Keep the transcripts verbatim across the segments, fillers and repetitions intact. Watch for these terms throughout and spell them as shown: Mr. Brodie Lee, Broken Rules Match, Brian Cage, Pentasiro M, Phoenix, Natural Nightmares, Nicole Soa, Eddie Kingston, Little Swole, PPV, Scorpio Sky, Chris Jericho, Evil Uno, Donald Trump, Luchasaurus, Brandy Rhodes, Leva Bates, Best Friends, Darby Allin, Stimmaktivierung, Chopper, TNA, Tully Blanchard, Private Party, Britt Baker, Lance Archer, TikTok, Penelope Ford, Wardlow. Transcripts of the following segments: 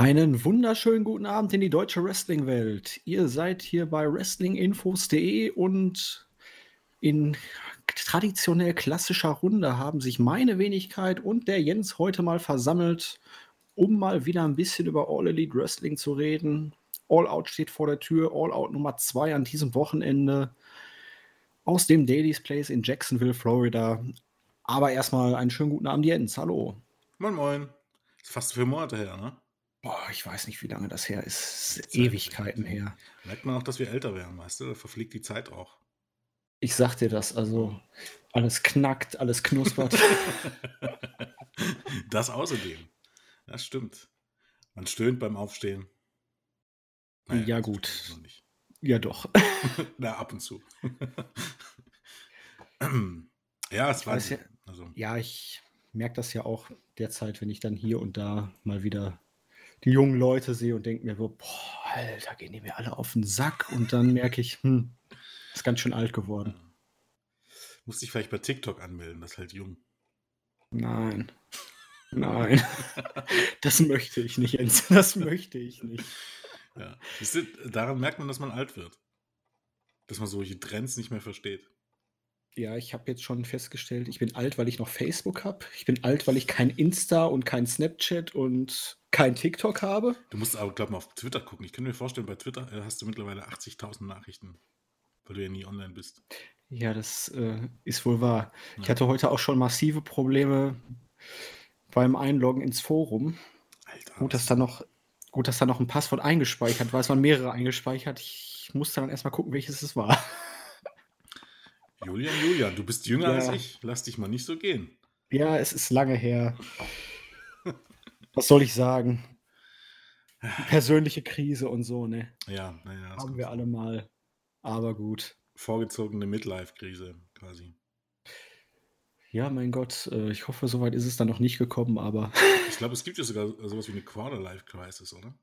Einen wunderschönen guten Abend in die deutsche Wrestling-Welt. Ihr seid hier bei wrestlinginfos punkt de und in traditionell klassischer Runde haben sich meine Wenigkeit und der Jens heute mal versammelt, um mal wieder ein bisschen über All Elite Wrestling zu reden. All Out steht vor der Tür, All Out Nummer zwei an diesem Wochenende aus dem Daily's Place in Jacksonville, Florida. Aber erstmal einen schönen guten Abend, Jens. Hallo. Moin, moin. Ist fast vier Monate her, ne? Boah, ich weiß nicht, wie lange das her ist. Ewigkeiten her. Merkt man auch, dass wir älter werden, weißt du? Da verfliegt die Zeit auch. Ich sag dir das, also alles knackt, alles knuspert. Das außerdem. Das stimmt. Man stöhnt beim Aufstehen. Naja, ja gut. Nicht. Ja doch. Na, ab und zu. Ja, es war ja, also. Ja, ich merke das ja auch derzeit, wenn ich dann hier und da mal wieder die jungen Leute sehe und denke mir, boah, Alter, gehen die mir alle auf den Sack. Und dann merke ich, hm, ist ganz schön alt geworden. Ja. Musste ich vielleicht bei TikTok anmelden, das ist halt jung. Nein. Nein. Das möchte ich nicht, Jens. Das möchte ich nicht. Ja. Siehst du, daran merkt man, dass man alt wird. Dass man solche Trends nicht mehr versteht. Ja, ich habe jetzt schon festgestellt, ich bin alt, weil ich noch Facebook habe. Ich bin alt, weil ich kein Insta und kein Snapchat und kein TikTok habe. Du musst aber, glaube ich, mal auf Twitter gucken. Ich kann mir vorstellen, bei Twitter hast du mittlerweile achtzigtausend Nachrichten, weil du ja nie online bist. Ja, das äh, ist wohl wahr. Ja. Ich hatte heute auch schon massive Probleme beim Einloggen ins Forum. Alter, gut, dass da noch, gut, dass da noch ein Passwort eingespeichert war. Es waren mehrere eingespeichert. Ich musste dann erstmal gucken, welches es war. Julian, Julian, du bist jünger ja. als ich. Lass dich mal nicht so gehen. Ja, es ist lange her. Was soll ich sagen? Die persönliche Krise und so, ne? Ja, naja. Haben wir alle mal. Aber gut. Vorgezogene Midlife-Krise quasi. Ja, mein Gott. Ich hoffe, soweit ist es dann noch nicht gekommen, aber. Ich glaube, es gibt ja sogar sowas wie eine Quarter-Life-Crisis, oder?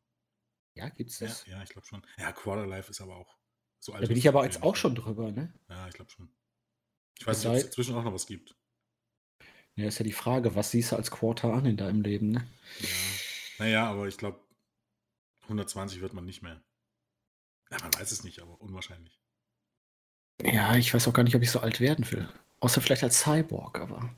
Ja, gibt's das? Ja, ja, ich glaube schon. Ja, Quarter-Life ist aber auch so alt. Da bin ich aber jetzt auch schon drüber, ne? Ja, ich glaube schon. Ich weiß nicht, ob es dazwischen auch noch was gibt. Ja, ist ja die Frage, was siehst du als Quarter an in deinem Leben, ne? Ja. Naja, aber ich glaube, hundertzwanzig wird man nicht mehr. Ja, man weiß es nicht, aber unwahrscheinlich. Ja, ich weiß auch gar nicht, ob ich so alt werden will. Außer vielleicht als Cyborg, aber.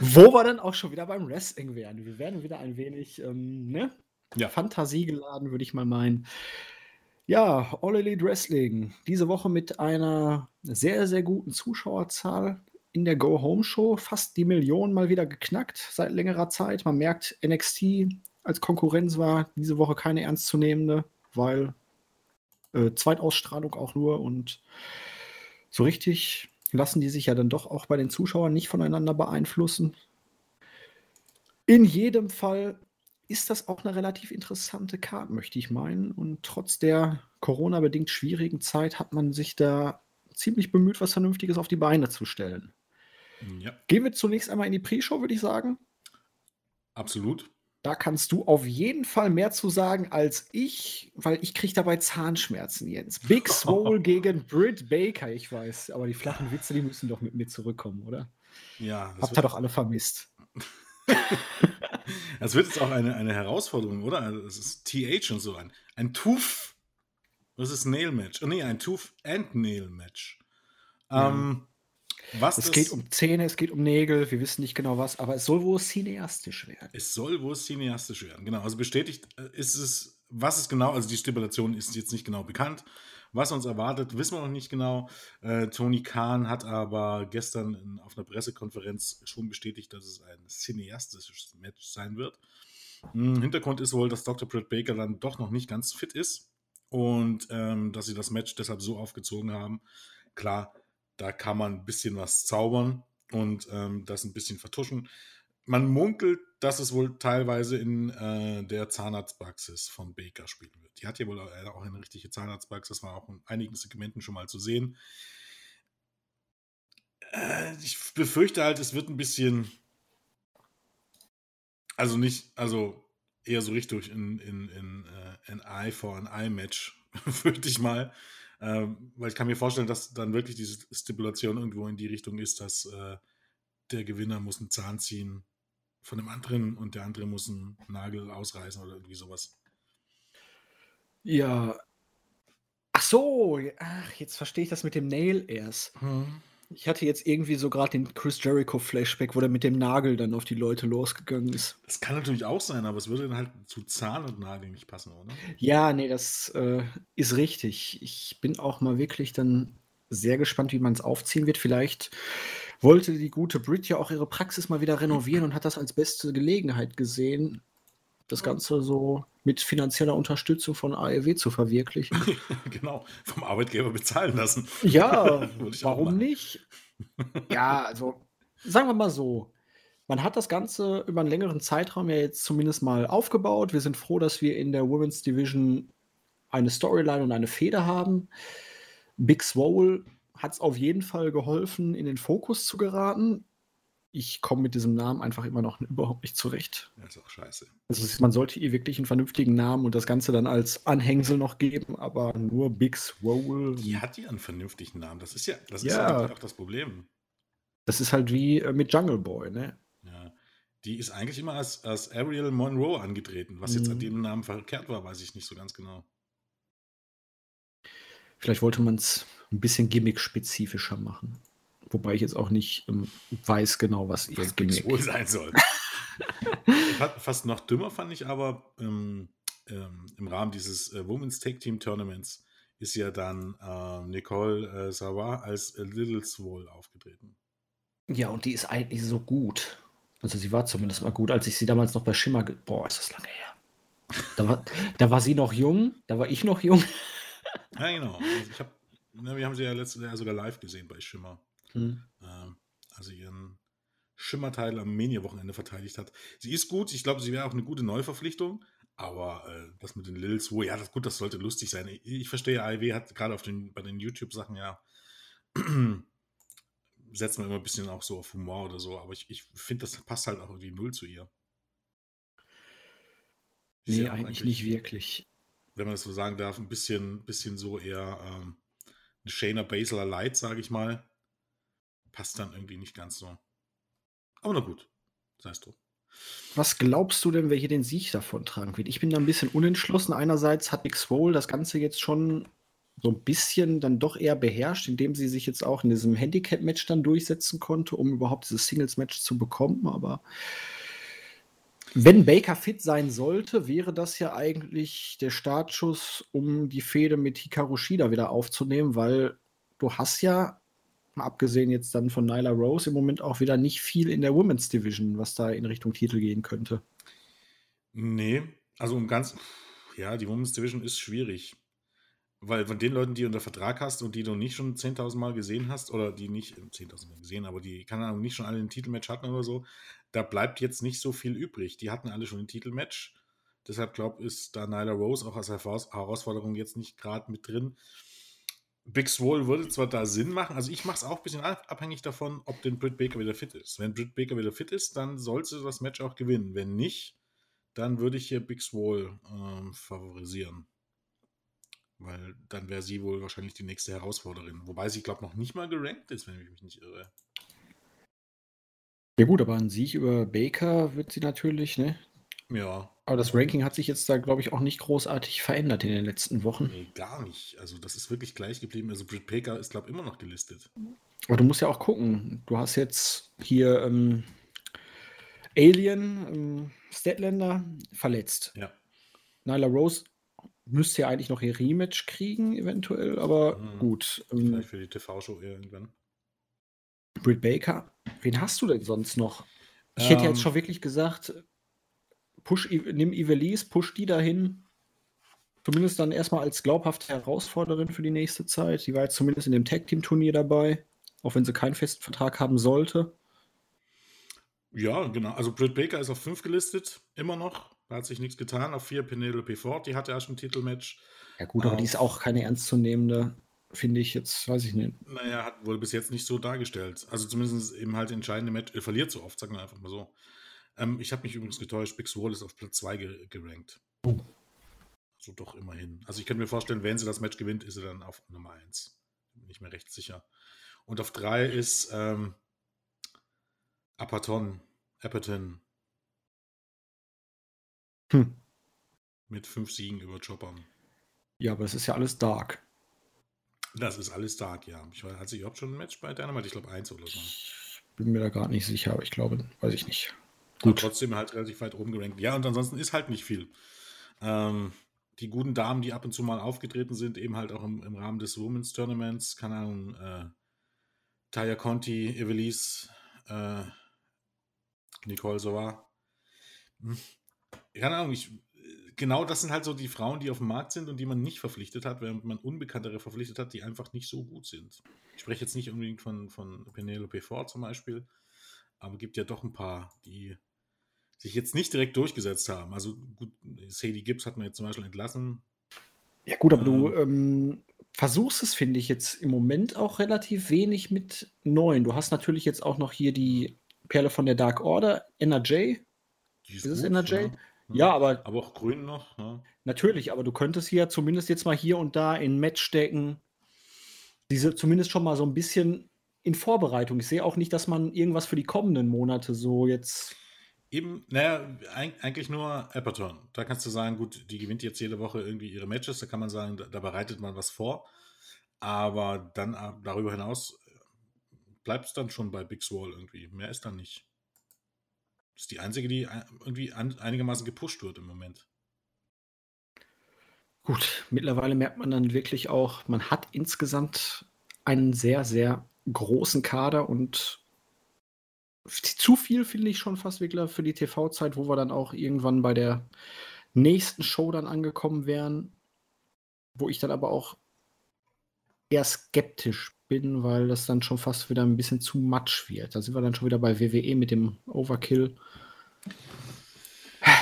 Wo wir dann auch schon wieder beim Wrestling werden. Wir werden wieder ein wenig, ähm, ne? Ja. Fantasie geladen, würde ich mal meinen. Ja, All Elite Wrestling. Diese Woche mit einer sehr, sehr guten Zuschauerzahl in der Go-Home-Show. Fast die Million mal wieder geknackt seit längerer Zeit. Man merkt, N X T als Konkurrenz war diese Woche keine ernstzunehmende, weil äh, Zweitausstrahlung auch nur. Und so richtig lassen die sich ja dann doch auch bei den Zuschauern nicht voneinander beeinflussen. In jedem Fall ist das auch eine relativ interessante Karte, möchte ich meinen. Und trotz der Corona-bedingt schwierigen Zeit hat man sich da ziemlich bemüht, was Vernünftiges auf die Beine zu stellen. Ja. Gehen wir zunächst einmal in die Pre-Show, würde ich sagen. Absolut. Da kannst du auf jeden Fall mehr zu sagen als ich, weil ich kriege dabei Zahnschmerzen, Jens. Big Swole gegen Britt Baker, ich weiß. Aber die flachen Witze, die müssen doch mit mir zurückkommen, oder? Ja. Habt ihr doch alle vermisst. Das wird jetzt auch eine, eine Herausforderung, oder? Das ist T H und so ein. Ein Tooth. Das ist Nail Match. Oh, nee, ein Tooth and Nail Match. Ja. Ähm, was es das geht um Zähne, es geht um Nägel, wir wissen nicht genau was, aber es soll wohl cineastisch werden. Es soll wohl cineastisch werden, genau. Also bestätigt ist es, was ist genau, also die Stipulation ist jetzt nicht genau bekannt. Was uns erwartet, wissen wir noch nicht genau. Äh, Tony Khan hat aber gestern in, auf einer Pressekonferenz schon bestätigt, dass es ein cineastisches Match sein wird. Hm, Hintergrund ist wohl, dass Doktor Britt Baker dann doch noch nicht ganz fit ist und ähm, dass sie das Match deshalb so aufgezogen haben. Klar, da kann man ein bisschen was zaubern und ähm, das ein bisschen vertuschen. Man munkelt, dass es wohl teilweise in äh, der Zahnarztpraxis von Baker spielen wird. Die hat ja wohl auch eine richtige Zahnarztpraxis. Das war auch in einigen Segmenten schon mal zu sehen. Äh, ich befürchte halt, es wird ein bisschen, also nicht, also eher so richtig in, in, in uh, an Eye for an Eye Match, würde ich mal. Äh, weil ich kann mir vorstellen, dass dann wirklich diese Stipulation irgendwo in die Richtung ist, dass äh, der Gewinner muss einen Zahn ziehen von dem anderen und der andere muss einen Nagel ausreißen oder irgendwie sowas. Ja. Ach so, ach, jetzt verstehe ich das mit dem Nail erst. Hm. Ich hatte jetzt irgendwie so gerade den Chris Jericho-Flashback, wo der mit dem Nagel dann auf die Leute losgegangen ist. Das kann natürlich auch sein, aber es würde dann halt zu Zahn und Nagel nicht passen, oder? Ja, nee, das äh, ist richtig. Ich bin auch mal wirklich dann sehr gespannt, wie man es aufziehen wird. Vielleicht wollte die gute Britt ja auch ihre Praxis mal wieder renovieren und hat das als beste Gelegenheit gesehen, das Ganze so mit finanzieller Unterstützung von A E W zu verwirklichen. Genau, vom Arbeitgeber bezahlen lassen. Ja, warum nicht? Ja, also sagen wir mal so, man hat das Ganze über einen längeren Zeitraum ja jetzt zumindest mal aufgebaut. Wir sind froh, dass wir in der Women's Division eine Storyline und eine Fehde haben. Big Swole hat es auf jeden Fall geholfen, in den Fokus zu geraten. Ich komme mit diesem Namen einfach immer noch überhaupt nicht zurecht. Das ist auch scheiße. Also man sollte ihr wirklich einen vernünftigen Namen und das Ganze dann als Anhängsel noch geben, aber nur Big Swole. Die hat ja einen vernünftigen Namen. Das ist ja, das ja. Ist ja auch das Problem. Das ist halt wie mit Jungle Boy, ne? Ja. Die ist eigentlich immer als, als Ariel Monroe angetreten. Was mhm. jetzt an dem Namen verkehrt war, weiß ich nicht so ganz genau. Vielleicht wollte man es ein bisschen gimmick-spezifischer machen. Wobei ich jetzt auch nicht ähm, weiß genau, was ihr Gimmick wohl sein soll. Fast noch dümmer fand ich aber, ähm, ähm, im Rahmen dieses äh, Women's Tag Team Tournaments ist ja dann äh, Nicole äh, Savard als äh, Little Swole aufgetreten. Ja, und die ist eigentlich so gut. Also sie war zumindest mal gut, als ich sie damals noch bei Shimmer... Ge- Boah, ist das lange her. Da war, da war sie noch jung, da war ich noch jung. Ja, genau. Also ich hab, na, wir haben sie ja letztes Jahr sogar live gesehen bei Shimmer. Hm. Also ihren Schimmerteil am Mania-Wochenende verteidigt hat. Sie ist gut, ich glaube, sie wäre auch eine gute Neuverpflichtung, aber äh, das mit den Lils, oh ja, das, gut, das sollte lustig sein. Ich, ich verstehe, A E W hat gerade auf den, bei den YouTube-Sachen ja setzt man immer ein bisschen auch so auf Humor oder so, aber ich, ich finde, das passt halt auch irgendwie null zu ihr. Ist nee, ja eigentlich, eigentlich nicht wirklich. Wenn man das so sagen darf, ein bisschen, bisschen so eher ähm, eine Shayna Baszler Light, sage ich mal. Passt dann irgendwie nicht ganz so. Aber na gut, sei es drum. Was glaubst du denn, wer hier den Sieg davontragen wird? Ich bin da ein bisschen unentschlossen. Einerseits hat Big Swole das Ganze jetzt schon so ein bisschen dann doch eher beherrscht, indem sie sich jetzt auch in diesem Handicap-Match dann durchsetzen konnte, um überhaupt dieses Singles-Match zu bekommen. Aber wenn Baker fit sein sollte, wäre das ja eigentlich der Startschuss, um die Fehde mit Hikaru Shida wieder aufzunehmen, weil du hast ja mal abgesehen jetzt dann von Nyla Rose im Moment auch wieder nicht viel in der Women's Division, was da in Richtung Titel gehen könnte. Nee, also um ganz, ja, die Women's Division ist schwierig. Weil von den Leuten, die du unter Vertrag hast und die du nicht schon zehntausend Mal gesehen hast, oder die nicht, zehntausend Mal gesehen, aber die, keine Ahnung, nicht schon alle ein Titelmatch hatten oder so, da bleibt jetzt nicht so viel übrig. Die hatten alle schon ein Titelmatch. Deshalb, glaube ich, ist da Nyla Rose auch als Herausforderung jetzt nicht gerade mit drin. Big Swole würde zwar da Sinn machen, also ich mache es auch ein bisschen abhängig davon, ob denn Britt Baker wieder fit ist. Wenn Britt Baker wieder fit ist, dann sollte das Match auch gewinnen. Wenn nicht, dann würde ich hier Big Swole ähm, favorisieren. Weil dann wäre sie wohl wahrscheinlich die nächste Herausforderin. Wobei sie, glaube ich, noch nicht mal gerankt ist, wenn ich mich nicht irre. Ja gut, aber ein Sieg über Baker wird sie natürlich, ne? Ja. Aber das Ranking hat sich jetzt da, glaube ich, auch nicht großartig verändert in den letzten Wochen. Nee, gar nicht. Also das ist wirklich gleich geblieben. Also Britt Baker ist, glaube ich, immer noch gelistet. Aber du musst ja auch gucken. Du hast jetzt hier ähm, Alien, ähm, Statlander, verletzt. Ja. Nyla Rose müsste ja eigentlich noch ihr Rematch kriegen, eventuell, aber mhm. gut. Ähm, Vielleicht für die T V-Show irgendwann. Britt Baker, wen hast du denn sonst noch? Ich ähm, hätte jetzt schon wirklich gesagt... Push, nimm Evelisse, push die dahin. Zumindest dann erstmal als glaubhafte Herausforderin für die nächste Zeit. Die war jetzt zumindest in dem Tag-Team-Turnier dabei, auch wenn sie keinen festen Vertrag haben sollte. Ja, genau. Also Britt Baker ist auf fünf gelistet, immer noch. Da hat sich nichts getan. Auf vier Penelope Ford, die hatte ja schon ein Titelmatch. Ja gut, aber ähm, die ist auch keine ernstzunehmende, finde ich jetzt, weiß ich nicht. Naja, hat wohl bis jetzt nicht so dargestellt. Also zumindest eben halt entscheidende Match, äh, verliert so oft, sagen wir einfach mal so. Ähm, ich habe mich übrigens getäuscht, Big Swole ist auf Platz zwei ge- gerankt. Oh. So doch immerhin. Also ich könnte mir vorstellen, wenn sie das Match gewinnt, ist sie dann auf Nummer eins. Bin nicht mehr recht sicher. Und auf drei ist ähm, Apperton. Apperton. Hm. Mit fünf Siegen über Chopper. Ja, aber das ist ja alles Dark. Das ist alles Dark, ja. Ich weiß, hat sie überhaupt schon ein Match bei Dynamite? Ich glaube, eins oder so. Ich bin mir da gerade nicht sicher, aber ich glaube, weiß ich nicht. Gut. Aber trotzdem halt relativ weit oben gerankt. Ja, und ansonsten ist halt nicht viel. Ähm, die guten Damen, die ab und zu mal aufgetreten sind, eben halt auch im, im Rahmen des Women's Tournaments, keine Ahnung, äh, Taya Conti, Evelisse, äh, Nicole Soa. Hm. Keine Ahnung, ich, genau das sind halt so die Frauen, die auf dem Markt sind und die man nicht verpflichtet hat, während man Unbekanntere verpflichtet hat, die einfach nicht so gut sind. Ich spreche jetzt nicht unbedingt von, von Penelope Ford zum Beispiel, aber es gibt ja doch ein paar, die sich jetzt nicht direkt durchgesetzt haben. Also gut, Sadie Gibbs hat man jetzt zum Beispiel entlassen. Ja gut, aber ähm, du ähm, versuchst es, finde ich, jetzt im Moment auch relativ wenig mit neuen. Du hast natürlich jetzt auch noch hier die Perle von der Dark Order, N R J. Ist, ist es N R J? Ja. Ja, aber... Aber auch grün noch, ne? Natürlich, aber du könntest hier zumindest jetzt mal hier und da in Match stecken, diese zumindest schon mal so ein bisschen in Vorbereitung. Ich sehe auch nicht, dass man irgendwas für die kommenden Monate so jetzt... Eben, naja, eigentlich nur Apperton. Da kannst du sagen, gut, die gewinnt jetzt jede Woche irgendwie ihre Matches, da kann man sagen, da bereitet man was vor. Aber dann darüber hinaus bleibt es dann schon bei Big Swole irgendwie. Mehr ist dann nicht. Das ist die einzige, die irgendwie an, einigermaßen gepusht wird im Moment. Gut, mittlerweile merkt man dann wirklich auch, man hat insgesamt einen sehr, sehr großen Kader und zu viel finde ich schon fast wirklich für die T V-Zeit, wo wir dann auch irgendwann bei der nächsten Show dann angekommen wären, wo ich dann aber auch eher skeptisch bin, weil das dann schon fast wieder ein bisschen zu much wird. Da sind wir dann schon wieder bei W W E mit dem Overkill.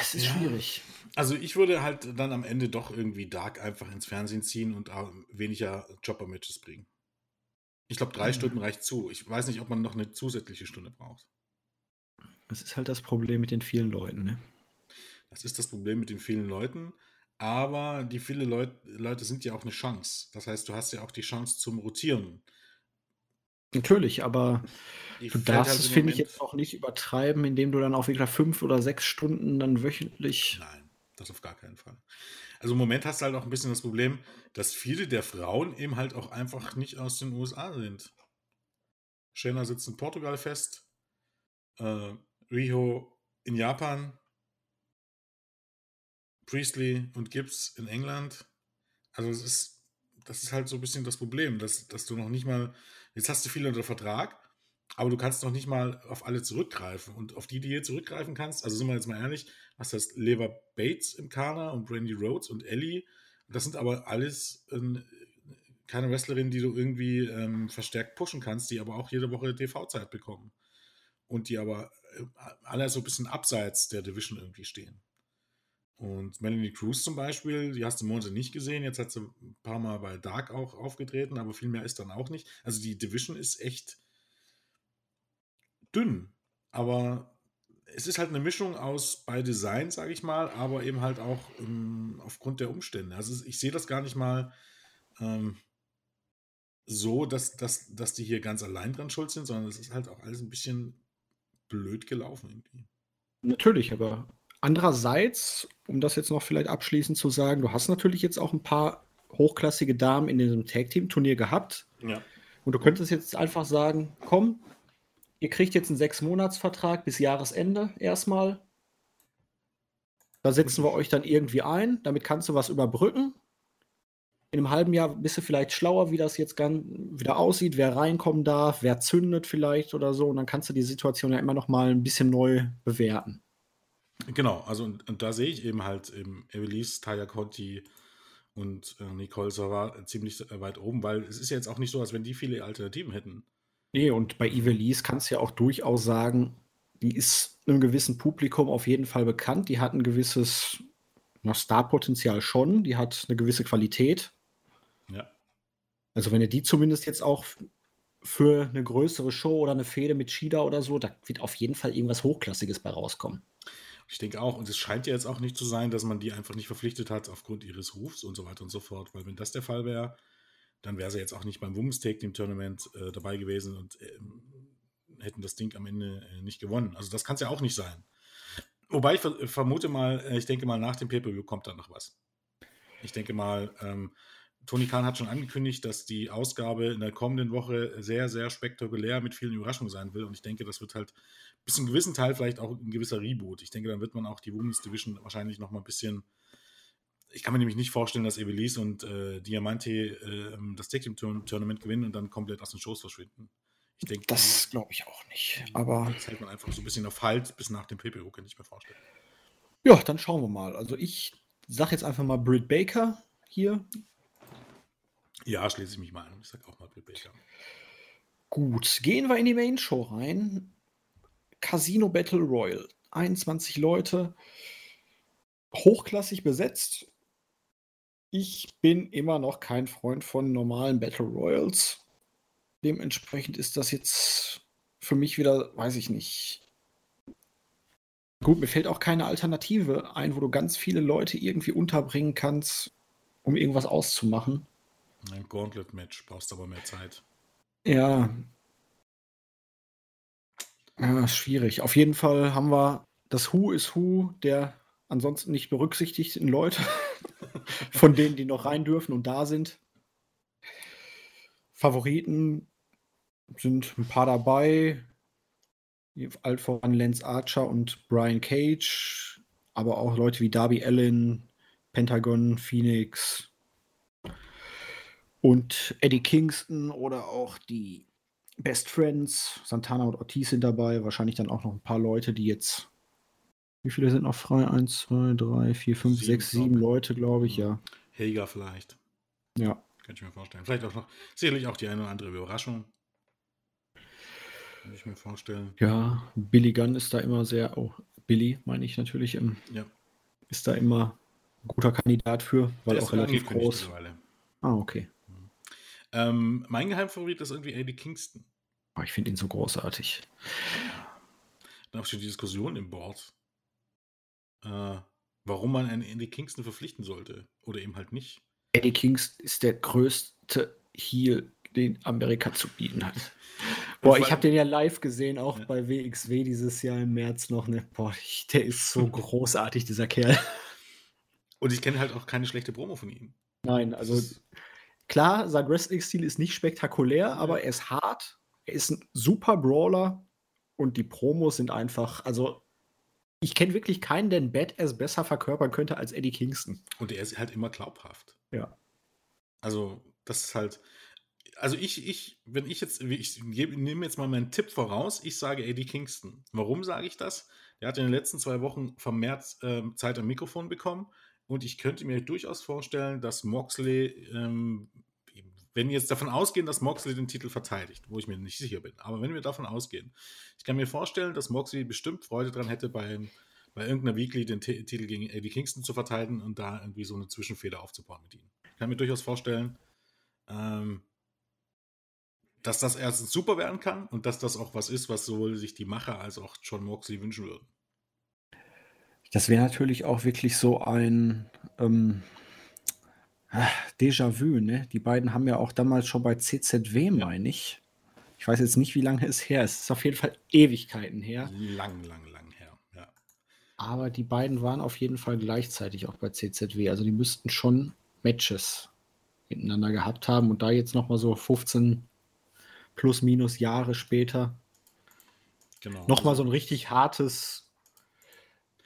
Es ist ja schwierig. Also ich würde halt dann am Ende doch irgendwie Dark einfach ins Fernsehen ziehen und weniger Chopper-Matches bringen. Ich glaube, drei mhm. Stunden reicht zu. Ich weiß nicht, ob man noch eine zusätzliche Stunde braucht. Das ist halt das Problem mit den vielen Leuten, ne? Das ist das Problem mit den vielen Leuten. Aber die vielen Leut- Leute sind ja auch eine Chance. Das heißt, du hast ja auch die Chance zum Rotieren. Natürlich, aber ich du darfst halt es, finde ich, jetzt auch nicht übertreiben, indem du dann auch wieder fünf oder sechs Stunden dann wöchentlich... Nein, das auf gar keinen Fall. Also im Moment hast du halt auch ein bisschen das Problem, dass viele der Frauen eben halt auch einfach nicht aus den U S A sind. Shayna sitzt in Portugal fest, äh, Riho in Japan, Priestley und Gibbs in England. Also es ist, das ist halt so ein bisschen das Problem, dass, dass du noch nicht mal, jetzt hast du viele unter Vertrag, aber du kannst noch nicht mal auf alle zurückgreifen. Und auf die, die hier zurückgreifen kannst, also sind wir jetzt mal ehrlich, hast du das Leva Bates im Kader und Brandy Rhodes und Ellie. Das sind aber alles ähm, keine Wrestlerinnen, die du irgendwie ähm, verstärkt pushen kannst, die aber auch jede Woche T V-Zeit bekommen. Und die aber äh, alle so ein bisschen abseits der Division irgendwie stehen. Und Melanie Cruz zum Beispiel, die hast du Monate nicht gesehen, jetzt hat sie ein paar Mal bei Dark auch aufgetreten, aber viel mehr ist dann auch nicht. Also die Division ist echt dünn, aber es ist halt eine Mischung aus bei Design, sage ich mal, aber eben halt auch ähm, aufgrund der Umstände. Also ich sehe das gar nicht mal ähm, so, dass, dass, dass die hier ganz allein dran schuld sind, sondern es ist halt auch alles ein bisschen blöd gelaufen irgendwie. Natürlich, aber... Andererseits, um das jetzt noch vielleicht abschließend zu sagen, du hast natürlich jetzt auch ein paar hochklassige Damen in diesem Tag-Team-Turnier gehabt. Ja. Und du könntest jetzt einfach sagen, komm, ihr kriegt jetzt einen Sechs-Monats-Vertrag bis Jahresende erstmal. Da setzen wir euch dann irgendwie ein. Damit kannst du was überbrücken. In einem halben Jahr bist du vielleicht schlauer, wie das jetzt ganz wieder aussieht, wer reinkommen darf, wer zündet vielleicht oder so. Und dann kannst du die Situation ja immer noch mal ein bisschen neu bewerten. Genau, also und, und da sehe ich eben halt eben Evelisse, Taya Conti und äh, Nicole Soa ziemlich weit oben, weil es ist ja jetzt auch nicht so, als wenn die viele Alternativen hätten. Nee, und bei Evelisse kannst du ja auch durchaus sagen, die ist einem gewissen Publikum auf jeden Fall bekannt, die hat ein gewisses na, Star-Potenzial schon, die hat eine gewisse Qualität. Ja. Also wenn ihr die zumindest jetzt auch für eine größere Show oder eine Fehde mit Shida oder so, da wird auf jeden Fall irgendwas Hochklassiges bei rauskommen. Ich denke auch, und es scheint ja jetzt auch nicht zu sein, dass man die einfach nicht verpflichtet hat aufgrund ihres Rufs und so weiter und so fort, weil wenn das der Fall wäre, dann wäre sie jetzt auch nicht beim Women's Tag Team Tournament äh, dabei gewesen und äh, hätten das Ding am Ende äh, nicht gewonnen. Also das kann es ja auch nicht sein. Wobei ich vermute mal, ich denke mal, nach dem Pay-Per-View kommt dann noch was. Ich denke mal, ähm, Tony Khan hat schon angekündigt, dass die Ausgabe in der kommenden Woche sehr, sehr spektakulär mit vielen Überraschungen sein will. Und ich denke, das wird halt bis zu einem gewissen Teil vielleicht auch ein gewisser Reboot. Ich denke, dann wird man auch die Women's Division wahrscheinlich noch mal ein bisschen... Ich kann mir nämlich nicht vorstellen, dass Evelisse und äh, Diamante äh, das Tag-Team-Tournament gewinnen und dann komplett aus den Shows verschwinden. Ich denke, das glaube ich auch nicht. Aber das hält man einfach so ein bisschen auf Halt bis nach dem P P O, kann ich mir vorstellen. Ja, dann schauen wir mal. Also ich sage jetzt einfach mal Britt Baker hier. Ja, schließe ich mich mal an. Ich sage auch mal Britt Baker. Gut, gehen wir in die Main-Show rein. Casino Battle Royal. einundzwanzig Leute. Hochklassig besetzt. Ich bin immer noch kein Freund von normalen Battle Royals. Dementsprechend ist das jetzt für mich wieder, weiß ich nicht. Gut, mir fällt auch keine Alternative ein, wo du ganz viele Leute irgendwie unterbringen kannst, um irgendwas auszumachen. Ein Gauntlet-Match, brauchst aber mehr Zeit. Ja. Ja, schwierig. Auf jeden Fall haben wir das Who is Who der ansonsten nicht berücksichtigten Leute, von denen, die noch rein dürfen und da sind. Favoriten sind ein paar dabei. Alt voran Lance Archer und Brian Cage. Aber auch Leute wie Darby Allin, Pentagon, Phoenix und Eddie Kingston oder auch die Best Friends. Santana und Ortiz sind dabei. Wahrscheinlich dann auch noch ein paar Leute, die jetzt... Wie viele sind noch frei? Eins, zwei, drei, vier, fünf, sieben, sechs, sieben glaub Leute, glaube ich, mhm. ja. Hager vielleicht. Ja. Könnte ich mir vorstellen. Vielleicht auch noch, sicherlich auch die eine oder andere Überraschung. Kann ich mir vorstellen. Ja, Billy Gunn ist da immer sehr, oh, Billy meine ich natürlich, ähm, ja. ist da immer ein guter Kandidat für, weil der auch relativ groß. Ah, okay. Mhm. Ähm, mein Geheimfavorit ist irgendwie Eddie Kingston. Oh, ich finde ihn so großartig. Dann auch schon die Diskussion im Board, äh, warum man einen Eddie Kingston verpflichten sollte oder eben halt nicht. Eddie Kingston ist der größte Heel, den Amerika zu bieten hat. Boah, ich habe den ja live gesehen, auch ja. bei W X W dieses Jahr im März noch. Ne? Boah, ich, der ist so großartig, dieser Kerl. Und ich kenne halt auch keine schlechte Promo von ihm. Nein, also klar, sein Wrestling-Stil ist nicht spektakulär, ja. aber er ist hart, er ist ein super Brawler und die Promos sind einfach, also ich kenne wirklich keinen, der ein Badass besser verkörpern könnte als Eddie Kingston. Und er ist halt immer glaubhaft. Ja. Also, das ist halt. Also, ich, ich, wenn ich jetzt, ich nehme jetzt mal meinen Tipp voraus, ich sage Eddie Kingston. Warum sage ich das? Der hat in den letzten zwei Wochen vermehrt äh, Zeit am Mikrofon bekommen und ich könnte mir durchaus vorstellen, dass Moxley, ähm, wenn wir jetzt davon ausgehen, dass Moxley den Titel verteidigt, wo ich mir nicht sicher bin, aber wenn wir davon ausgehen, ich kann mir vorstellen, dass Moxley bestimmt Freude dran hätte, bei, bei irgendeiner Weekly den T- Titel gegen Eddie Kingston zu verteidigen und da irgendwie so eine Zwischenfeder aufzubauen mit ihm. Ich kann mir durchaus vorstellen, ähm, dass das erstens super werden kann und dass das auch was ist, was sowohl sich die Macher als auch John Moxley wünschen würden. Das wäre natürlich auch wirklich so ein... Ähm Déjà-vu, ne? Die beiden haben ja auch damals schon bei C Z W, meine ich. Ich weiß jetzt nicht, wie lange es her ist. Es ist auf jeden Fall Ewigkeiten her. Lang, lang, lang her, ja. Aber die beiden waren auf jeden Fall gleichzeitig auch bei C Z W. Also die müssten schon Matches miteinander gehabt haben. Und da jetzt nochmal so fünfzehn plus minus Jahre später genau. nochmal so ein richtig hartes,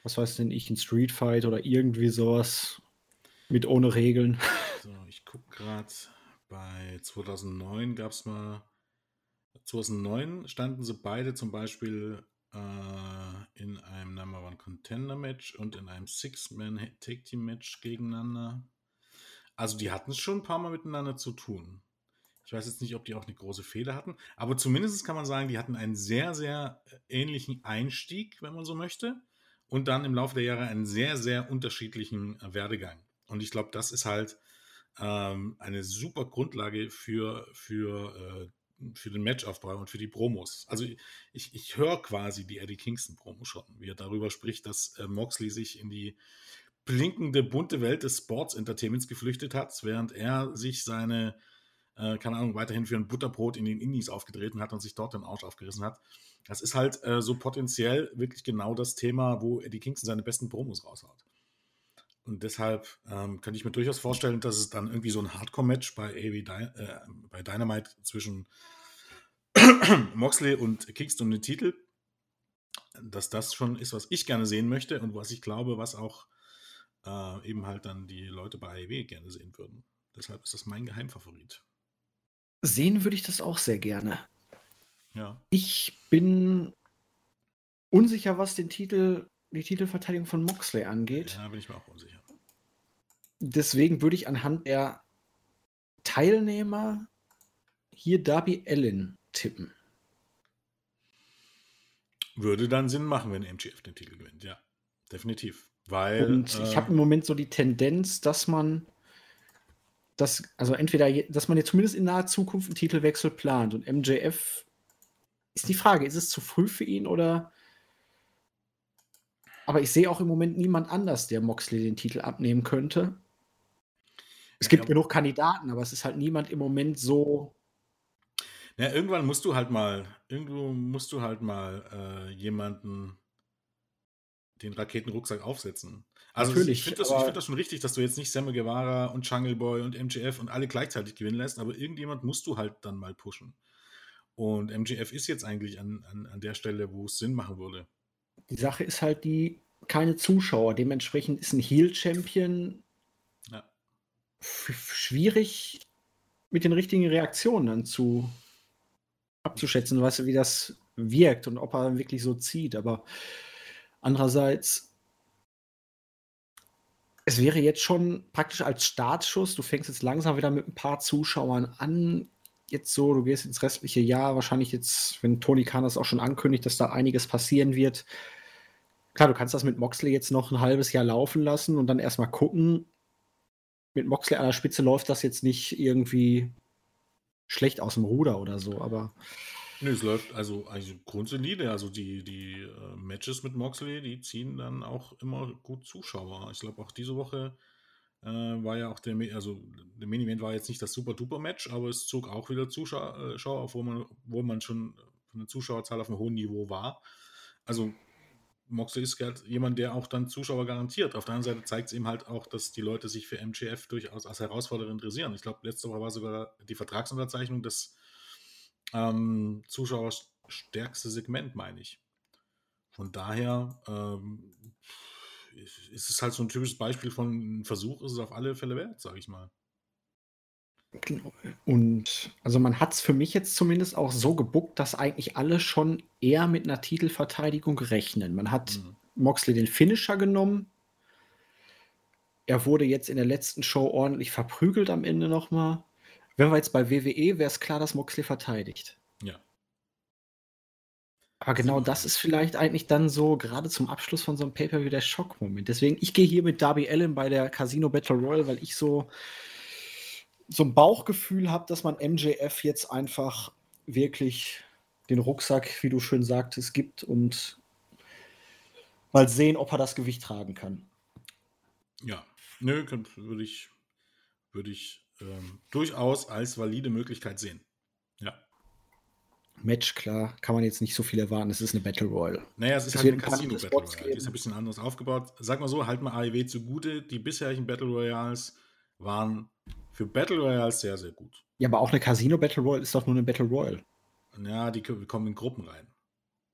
was weiß denn ich, ein Street Fight oder irgendwie sowas. Mit ohne Regeln. So, ich gucke gerade, bei zweitausendneun gab es mal, zweitausendneun standen sie beide zum Beispiel äh, in einem Number One Contender Match und in einem Six-Man Tag Team Match gegeneinander. Also die hatten es schon ein paar Mal miteinander zu tun. Ich weiß jetzt nicht, ob die auch eine große Fehde hatten, aber zumindest kann man sagen, die hatten einen sehr, sehr ähnlichen Einstieg, wenn man so möchte, und dann im Laufe der Jahre einen sehr, sehr unterschiedlichen Werdegang. Und ich glaube, das ist halt ähm, eine super Grundlage für, für, äh, für den Matchaufbau und für die Promos. Also ich, ich höre quasi die Eddie Kingston-Promo schon, wie er darüber spricht, dass äh, Moxley sich in die blinkende, bunte Welt des Sports-Entertainments geflüchtet hat, während er sich seine äh, keine Ahnung, weiterhin für ein Butterbrot in den Indies aufgetreten hat und sich dort den Arsch aufgerissen hat. Das ist halt äh, so potenziell wirklich genau das Thema, wo Eddie Kingston seine besten Promos raushaut. Und deshalb ähm, könnte ich mir durchaus vorstellen, dass es dann irgendwie so ein Hardcore-Match bei, äh, bei Dynamite zwischen Moxley und Kingston um den Titel, dass das schon ist, was ich gerne sehen möchte und was ich glaube, was auch äh, eben halt dann die Leute bei A E W gerne sehen würden. Deshalb ist das mein Geheimfavorit. Sehen würde ich das auch sehr gerne. Ja. Ich bin unsicher, was den Titel, die Titelverteidigung von Moxley angeht. Ja, bin ich mir auch unsicher. Deswegen würde ich anhand der Teilnehmer hier Darby Allin tippen. Würde dann Sinn machen, wenn M J F den Titel gewinnt, ja. Definitiv. Weil, und ich äh, habe im Moment so die Tendenz, dass man das, also entweder, dass man jetzt zumindest in naher Zukunft einen Titelwechsel plant und M J F ist die Frage, ist es zu früh für ihn oder aber ich sehe auch im Moment niemand anders, der Moxley den Titel abnehmen könnte. Es gibt ja, genug Kandidaten, aber es ist halt niemand im Moment so. Ja, irgendwann musst du halt mal, irgendwo musst du halt mal äh, jemanden den Raketenrucksack aufsetzen. Also natürlich, ich finde das, find das schon richtig, dass du jetzt nicht Sammy Guevara und Jungle Boy und M J F und alle gleichzeitig gewinnen lässt, aber irgendjemand musst du halt dann mal pushen. Und M J F ist jetzt eigentlich an, an, an der Stelle, wo es Sinn machen würde. Die Sache ist halt die, keine Zuschauer. Dementsprechend ist ein Heel-Champion ja. schwierig mit den richtigen Reaktionen dann zu abzuschätzen, weißt du, wie das wirkt und ob er dann wirklich so zieht. Aber andererseits, es wäre jetzt schon praktisch als Startschuss, du fängst jetzt langsam wieder mit ein paar Zuschauern an, jetzt so, du gehst ins restliche Jahr, wahrscheinlich jetzt, wenn Tony Khan das auch schon ankündigt, dass da einiges passieren wird. Klar, du kannst das mit Moxley jetzt noch ein halbes Jahr laufen lassen und dann erstmal gucken. Mit Moxley an der Spitze läuft das jetzt nicht irgendwie schlecht aus dem Ruder oder so, aber nö, es läuft also, also grundsolide. Also die, die äh, Matches mit Moxley, die ziehen dann auch immer gut Zuschauer. Ich glaube auch diese Woche äh, war ja auch der, also der Main Event war jetzt nicht das Super-Duper-Match, aber es zog auch wieder Zuschauer, äh, Schauer auf, wo man, wo man schon von der Zuschauerzahl auf einem hohen Niveau war. Also Moxley ist halt jemand, der auch dann Zuschauer garantiert. Auf der anderen Seite zeigt es ihm halt auch, dass die Leute sich für M J F durchaus als Herausforderer interessieren. Ich glaube, letzte Woche war sogar die Vertragsunterzeichnung des ähm, zuschauerstärkste Segment, meine ich. Von daher ähm, ist es halt so ein typisches Beispiel von Versuch, ist es auf alle Fälle wert, sage ich mal. Genau. Und also man hat es für mich jetzt zumindest auch so gebuckt, dass eigentlich alle schon eher mit einer Titelverteidigung rechnen. Man hat mhm. Moxley den Finisher genommen. Er wurde jetzt in der letzten Show ordentlich verprügelt am Ende nochmal. Wenn wir jetzt bei W W E, wäre es klar, dass Moxley verteidigt. Ja. Aber genau das, das ist vielleicht eigentlich dann so, gerade zum Abschluss von so einem Pay-Per-View der Schockmoment. Deswegen, ich gehe hier mit Darby Allin bei der Casino Battle Royale, weil ich so so ein Bauchgefühl habe, dass man M J F jetzt einfach wirklich den Rucksack, wie du schön sagtest, gibt und mal sehen, ob er das Gewicht tragen kann. Ja, nö, würde ich, würde ich ähm, durchaus als valide Möglichkeit sehen. Ja. Match, klar, kann man jetzt nicht so viel erwarten, es ist eine Battle Royale. Naja, es ist halt eine Casino Battle Royale, die ist ein bisschen anders aufgebaut. Sag mal so, halt mal A E W zugute, die bisherigen Battle Royales waren für Battle Royale sehr, sehr gut. Ja, aber auch eine Casino Battle Royale ist doch nur eine Battle Royale. Ja, die kommen in Gruppen rein.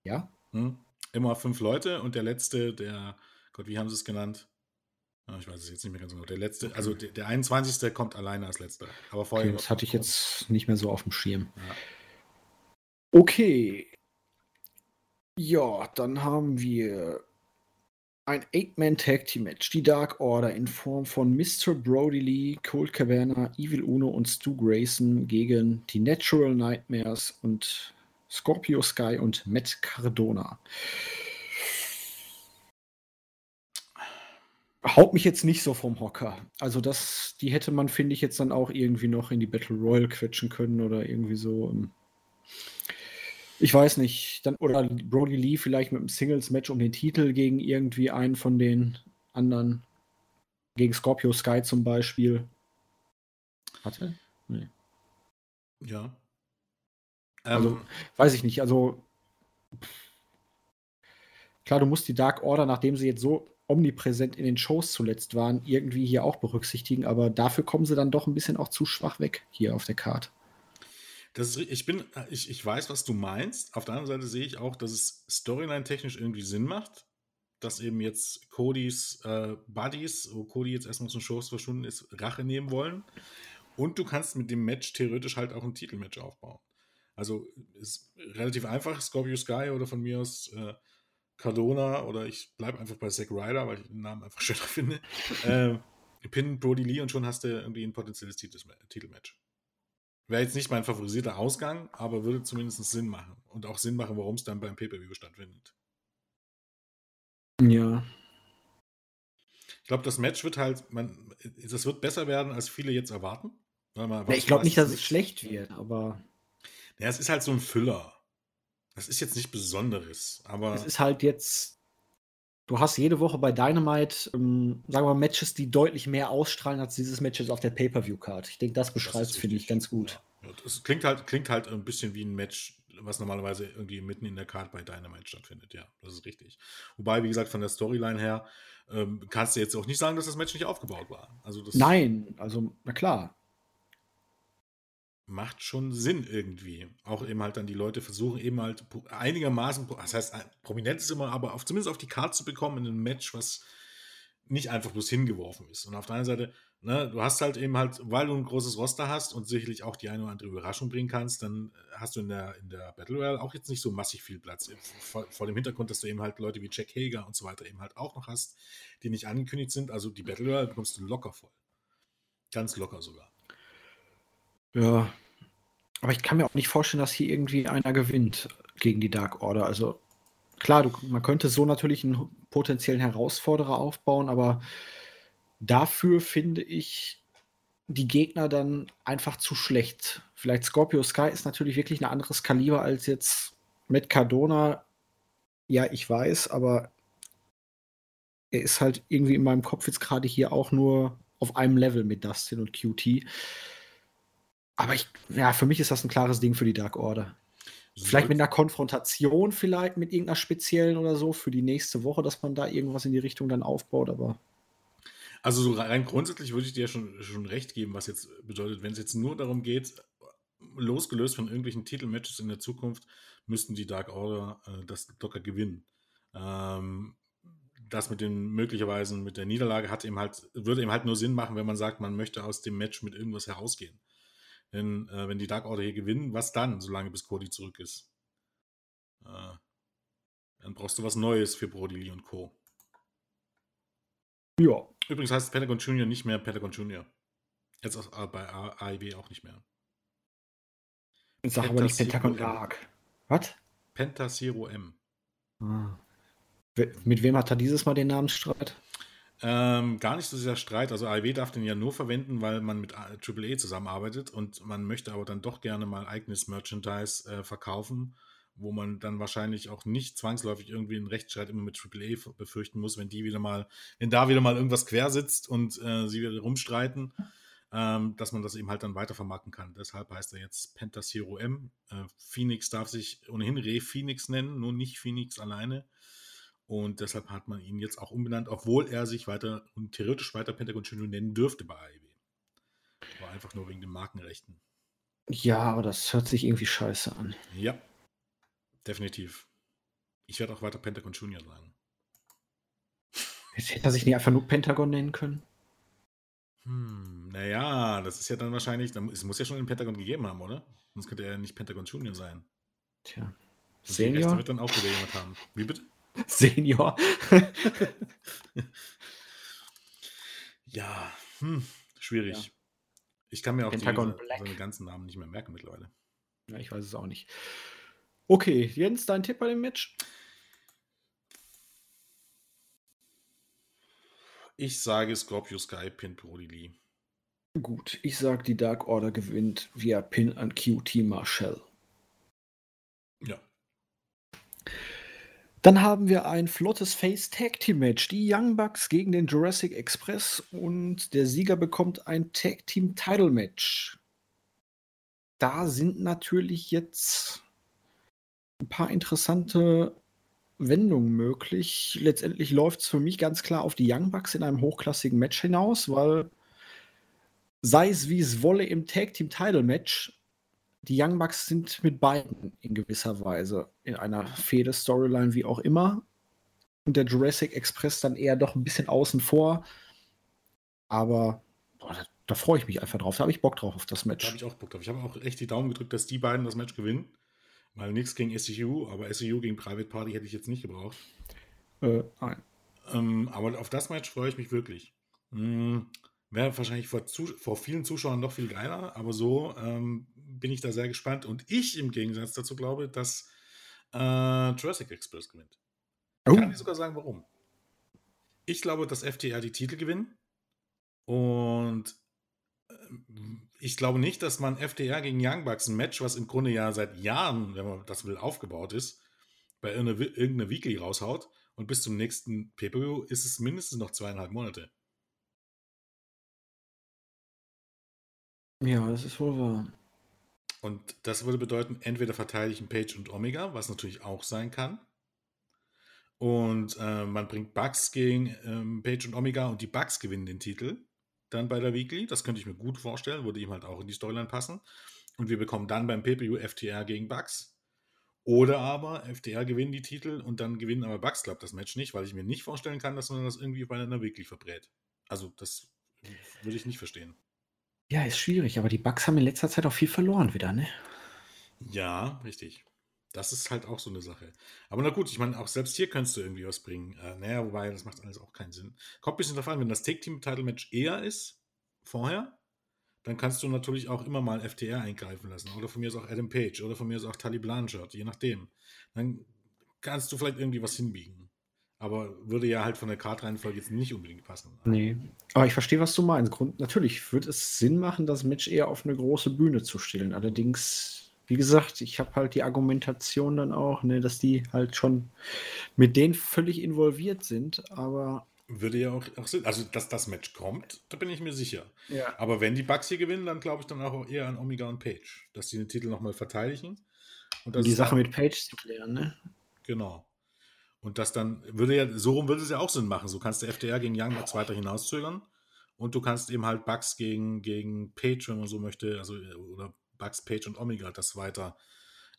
Ja? Hm? Immer fünf Leute und der letzte, der, Gott, wie haben sie es genannt? Oh, ich weiß es jetzt nicht mehr ganz genau. Der letzte, okay. Also der, der einundzwanzigste kommt alleine als letzter. Aber vorher okay, das hatte ich jetzt nicht mehr so auf dem Schirm. Ja. Okay. Ja, dann haben wir ein Eight-Man-Tag-Team-Match. Die Dark Order in Form von Mister Brodie Lee, Colt Cabana, Evil Uno und Stu Grayson gegen die Natural Nightmares und Scorpio Sky und Matt Cardona. Haut mich jetzt nicht so vom Hocker. Also das, die hätte man, finde ich, jetzt dann auch irgendwie noch in die Battle Royale quetschen können oder irgendwie so. Ich weiß nicht, dann oder Brodie Lee vielleicht mit einem Singles-Match um den Titel gegen irgendwie einen von den anderen, gegen Scorpio Sky zum Beispiel. Hatte? Nee. Ja. Ähm, also, weiß ich nicht. Also, klar, du musst die Dark Order, nachdem sie jetzt so omnipräsent in den Shows zuletzt waren, irgendwie hier auch berücksichtigen, aber dafür kommen sie dann doch ein bisschen auch zu schwach weg hier auf der Card. Das ist, ich, bin, ich, ich weiß, was du meinst. Auf der anderen Seite sehe ich auch, dass es storyline-technisch irgendwie Sinn macht, dass eben jetzt Codys äh, Buddies, wo Cody jetzt erstmal zum Shows verschwunden ist, Rache nehmen wollen. Und du kannst mit dem Match theoretisch halt auch ein Titelmatch aufbauen. Also ist relativ einfach, Scorpio Sky oder von mir aus äh, Cardona, oder ich bleibe einfach bei Zack Ryder, weil ich den Namen einfach schöner finde. äh, Pin Brodie Lee und schon hast du irgendwie ein potenzielles Titelmatch. Wäre jetzt nicht mein favorisierter Ausgang, aber würde zumindest Sinn machen. Und auch Sinn machen, warum es dann beim Pay-Per-View stattfindet. Ja. Ich glaube, das Match wird halt, man, das wird besser werden, als viele jetzt erwarten. Weil man ja, ich glaube nicht, dass es nicht schlecht wird, aber. Ja, es ist halt so ein Füller. Das ist jetzt nicht Besonderes, aber. Es ist halt jetzt. Du hast jede Woche bei Dynamite, ähm, sagen wir mal, Matches, die deutlich mehr ausstrahlen als dieses Match jetzt auf der Pay-Per-View-Card. Ich denke, das beschreibt es, finde ich, ganz gut. Ja. Das klingt halt, klingt halt ein bisschen wie ein Match, was normalerweise irgendwie mitten in der Card bei Dynamite stattfindet. Ja, das ist richtig. Wobei, wie gesagt, von der Storyline her ähm, kannst du jetzt auch nicht sagen, dass das Match nicht aufgebaut war. Also das Nein, also, na klar. Macht schon Sinn irgendwie. Auch eben halt dann die Leute versuchen eben halt einigermaßen, das heißt Prominenz ist immer, aber auf, zumindest auf die Karte zu bekommen in einem Match, was nicht einfach bloß hingeworfen ist. Und auf der einen Seite, ne, du hast halt eben halt, weil du ein großes Roster hast und sicherlich auch die eine oder andere Überraschung bringen kannst, dann hast du in der, in der Battle Royale auch jetzt nicht so massig viel Platz. Vor, vor dem Hintergrund, dass du eben halt Leute wie Jack Hager und so weiter eben halt auch noch hast, die nicht angekündigt sind. Also die Battle Royale bekommst du locker voll. Ganz locker sogar. Ja, aber ich kann mir auch nicht vorstellen, dass hier irgendwie einer gewinnt gegen die Dark Order. Also klar, du, man könnte so natürlich einen potenziellen Herausforderer aufbauen, aber dafür finde ich die Gegner dann einfach zu schlecht. Vielleicht Scorpio Sky ist natürlich wirklich ein anderes Kaliber als jetzt Matt Cardona. Ja, ich weiß, aber er ist halt irgendwie in meinem Kopf jetzt gerade hier auch nur auf einem Level mit Dustin und Q T. Aber ich, ja, für mich ist das ein klares Ding für die Dark Order. So, vielleicht mit einer Konfrontation, vielleicht mit irgendeiner speziellen oder so für die nächste Woche, dass man da irgendwas in die Richtung dann aufbaut, aber. Also so rein grundsätzlich würde ich dir ja schon, schon recht geben, was jetzt bedeutet, wenn es jetzt nur darum geht, losgelöst von irgendwelchen Titelmatches in der Zukunft, müssten die Dark Order äh, das locker gewinnen. Ähm, das mit den möglicherweise mit der Niederlage hat eben halt, würde eben halt nur Sinn machen, wenn man sagt, man möchte aus dem Match mit irgendwas herausgehen. Denn äh, wenn die Dark Order hier gewinnen, was dann, solange bis Cody zurück ist? Äh, dann brauchst du was Neues für Brodie Lee und Co. Ja. Übrigens heißt Pentagon Junior nicht mehr Pentagon Junior. Jetzt auch, äh, bei A I B auch nicht mehr. Ich sag aber nicht Pentagon Dark. Was? Pentasiro M. Ah. Mit wem hat er dieses Mal den Namensstreit? Ähm, gar nicht so dieser Streit. Also A E W darf den ja nur verwenden, weil man mit Triple E zusammenarbeitet und man möchte aber dann doch gerne mal eigenes Merchandise äh, verkaufen, wo man dann wahrscheinlich auch nicht zwangsläufig irgendwie einen Rechtsstreit immer mit Triple E befürchten muss, wenn die wieder mal, wenn da wieder mal irgendwas quer sitzt und äh, sie wieder rumstreiten, ähm, dass man das eben halt dann weitervermarkten kann. Deshalb heißt er jetzt Pentasiro M. Äh, Phoenix darf sich ohnehin Re-Phoenix nennen, nur nicht Phoenix alleine. Und deshalb hat man ihn jetzt auch umbenannt, obwohl er sich weiter und theoretisch weiter Pentagon Junior nennen dürfte bei A E W. Aber einfach nur wegen den Markenrechten. Ja, aber das hört sich irgendwie scheiße an. Ja, definitiv. Ich werde auch weiter Pentagon Junior sagen. Jetzt hätte er sich nicht einfach nur Pentagon nennen können? Hm, naja, das ist ja dann wahrscheinlich, es muss ja schon den Pentagon gegeben haben, oder? Sonst könnte er ja nicht Pentagon Junior sein. Tja. Senior? Die Rechte wird dann auch wieder jemand haben. Wie bitte? Senior. Ja, hm, schwierig. Ja. Ich kann mir auch Pentagon die, seine ganzen Namen nicht mehr merken mittlerweile. Ja, ich weiß es auch nicht. Okay, Jens, dein Tipp bei dem Match? Ich sage Scorpio Sky pinnt Brodie Lee. Gut, ich sage, die Dark Order gewinnt via Pin an Q T Marshall. Ja. Dann haben wir ein flottes Face-Tag-Team-Match. Die Young Bucks gegen den Jurassic Express und der Sieger bekommt ein Tag-Team-Title-Match. da sind natürlich jetzt ein paar interessante Wendungen möglich. Letztendlich läuft es für mich ganz klar auf die Young Bucks in einem hochklassigen Match hinaus, weil sei es wie es wolle im Tag-Team-Title-Match, die Young Bucks sind mit beiden in gewisser Weise in einer Fehde-Storyline, wie auch immer. Und der Jurassic Express dann eher doch ein bisschen außen vor. Aber boah, da, da freue ich mich einfach drauf. Da habe ich Bock drauf auf das Match. Da habe ich auch Bock drauf. Ich habe auch echt die Daumen gedrückt, dass die beiden das Match gewinnen. Mal nichts gegen S C U, aber S C U gegen Private Party hätte ich jetzt nicht gebraucht. Äh, nein. Ähm, aber auf das Match freue ich mich wirklich. Mhm. Wäre wahrscheinlich vor, Zus- vor vielen Zuschauern noch viel geiler, aber so ähm, bin ich da sehr gespannt. Und ich im Gegensatz dazu glaube, dass äh, Jurassic Express gewinnt. Oh. Kann ich sogar sagen, warum. Ich glaube, dass F T R die Titel gewinnen. Und ähm, ich glaube nicht, dass man F T R gegen Young Bucks ein Match, was im Grunde ja seit Jahren, wenn man das will, aufgebaut ist, bei irgendeiner irgendeine Weekly raushaut. Und bis zum nächsten P P V ist es mindestens noch zweieinhalb Monate. Ja, das ist wohl wahr. Und das würde bedeuten, entweder verteidigen Page und Omega, was natürlich auch sein kann. Und äh, man bringt Bucks gegen ähm, Page und Omega und die Bucks gewinnen den Titel dann bei der Weekly. Das könnte ich mir gut vorstellen, würde ihm halt auch in die Storyline passen. Und wir bekommen dann beim P P U F T R gegen Bucks. Oder aber F T R gewinnen die Titel und dann gewinnen aber Bucks, glaube ich, das Match nicht, weil ich mir nicht vorstellen kann, dass man das irgendwie bei einer Weekly verbrät. Also das würde ich nicht verstehen. Ja, ist schwierig, aber die Bucks haben in letzter Zeit auch viel verloren wieder, ne? Ja, richtig. Das ist halt auch so eine Sache. Aber na gut, ich meine, auch selbst hier könntest du irgendwie was bringen. Äh, naja, wobei, das macht alles auch keinen Sinn. Kommt ein bisschen darauf an, wenn das Tag-Team-Title-Match eher ist, vorher, dann kannst du natürlich auch immer mal F T R eingreifen lassen. Oder von mir ist auch Adam Page, oder von mir ist auch Tully Blanchard, je nachdem. Dann kannst du vielleicht irgendwie was hinbiegen. Aber würde ja halt von der Kartreihenfolge jetzt nicht unbedingt passen. Nee, aber ich verstehe, was du meinst. Grund, natürlich würde es Sinn machen, das Match eher auf eine große Bühne zu stellen. Allerdings, wie gesagt, ich habe halt die Argumentation dann auch, ne, dass die halt schon mit denen völlig involviert sind, aber... Würde ja auch, auch Sinn, also dass das Match kommt, da bin ich mir sicher. Ja. Aber wenn die Bucks hier gewinnen, dann glaube ich dann auch eher an Omega und Page, dass die den Titel nochmal verteidigen. Und um die Sache mit Page zu klären, ne? Genau. Und das dann würde ja, so rum würde es ja auch Sinn machen. So kannst du F T R gegen Young Bucks weiter hinauszögern und du kannst eben halt Bucks gegen, gegen Page, wenn man so möchte, also oder Bucks, Page und Omega das weiter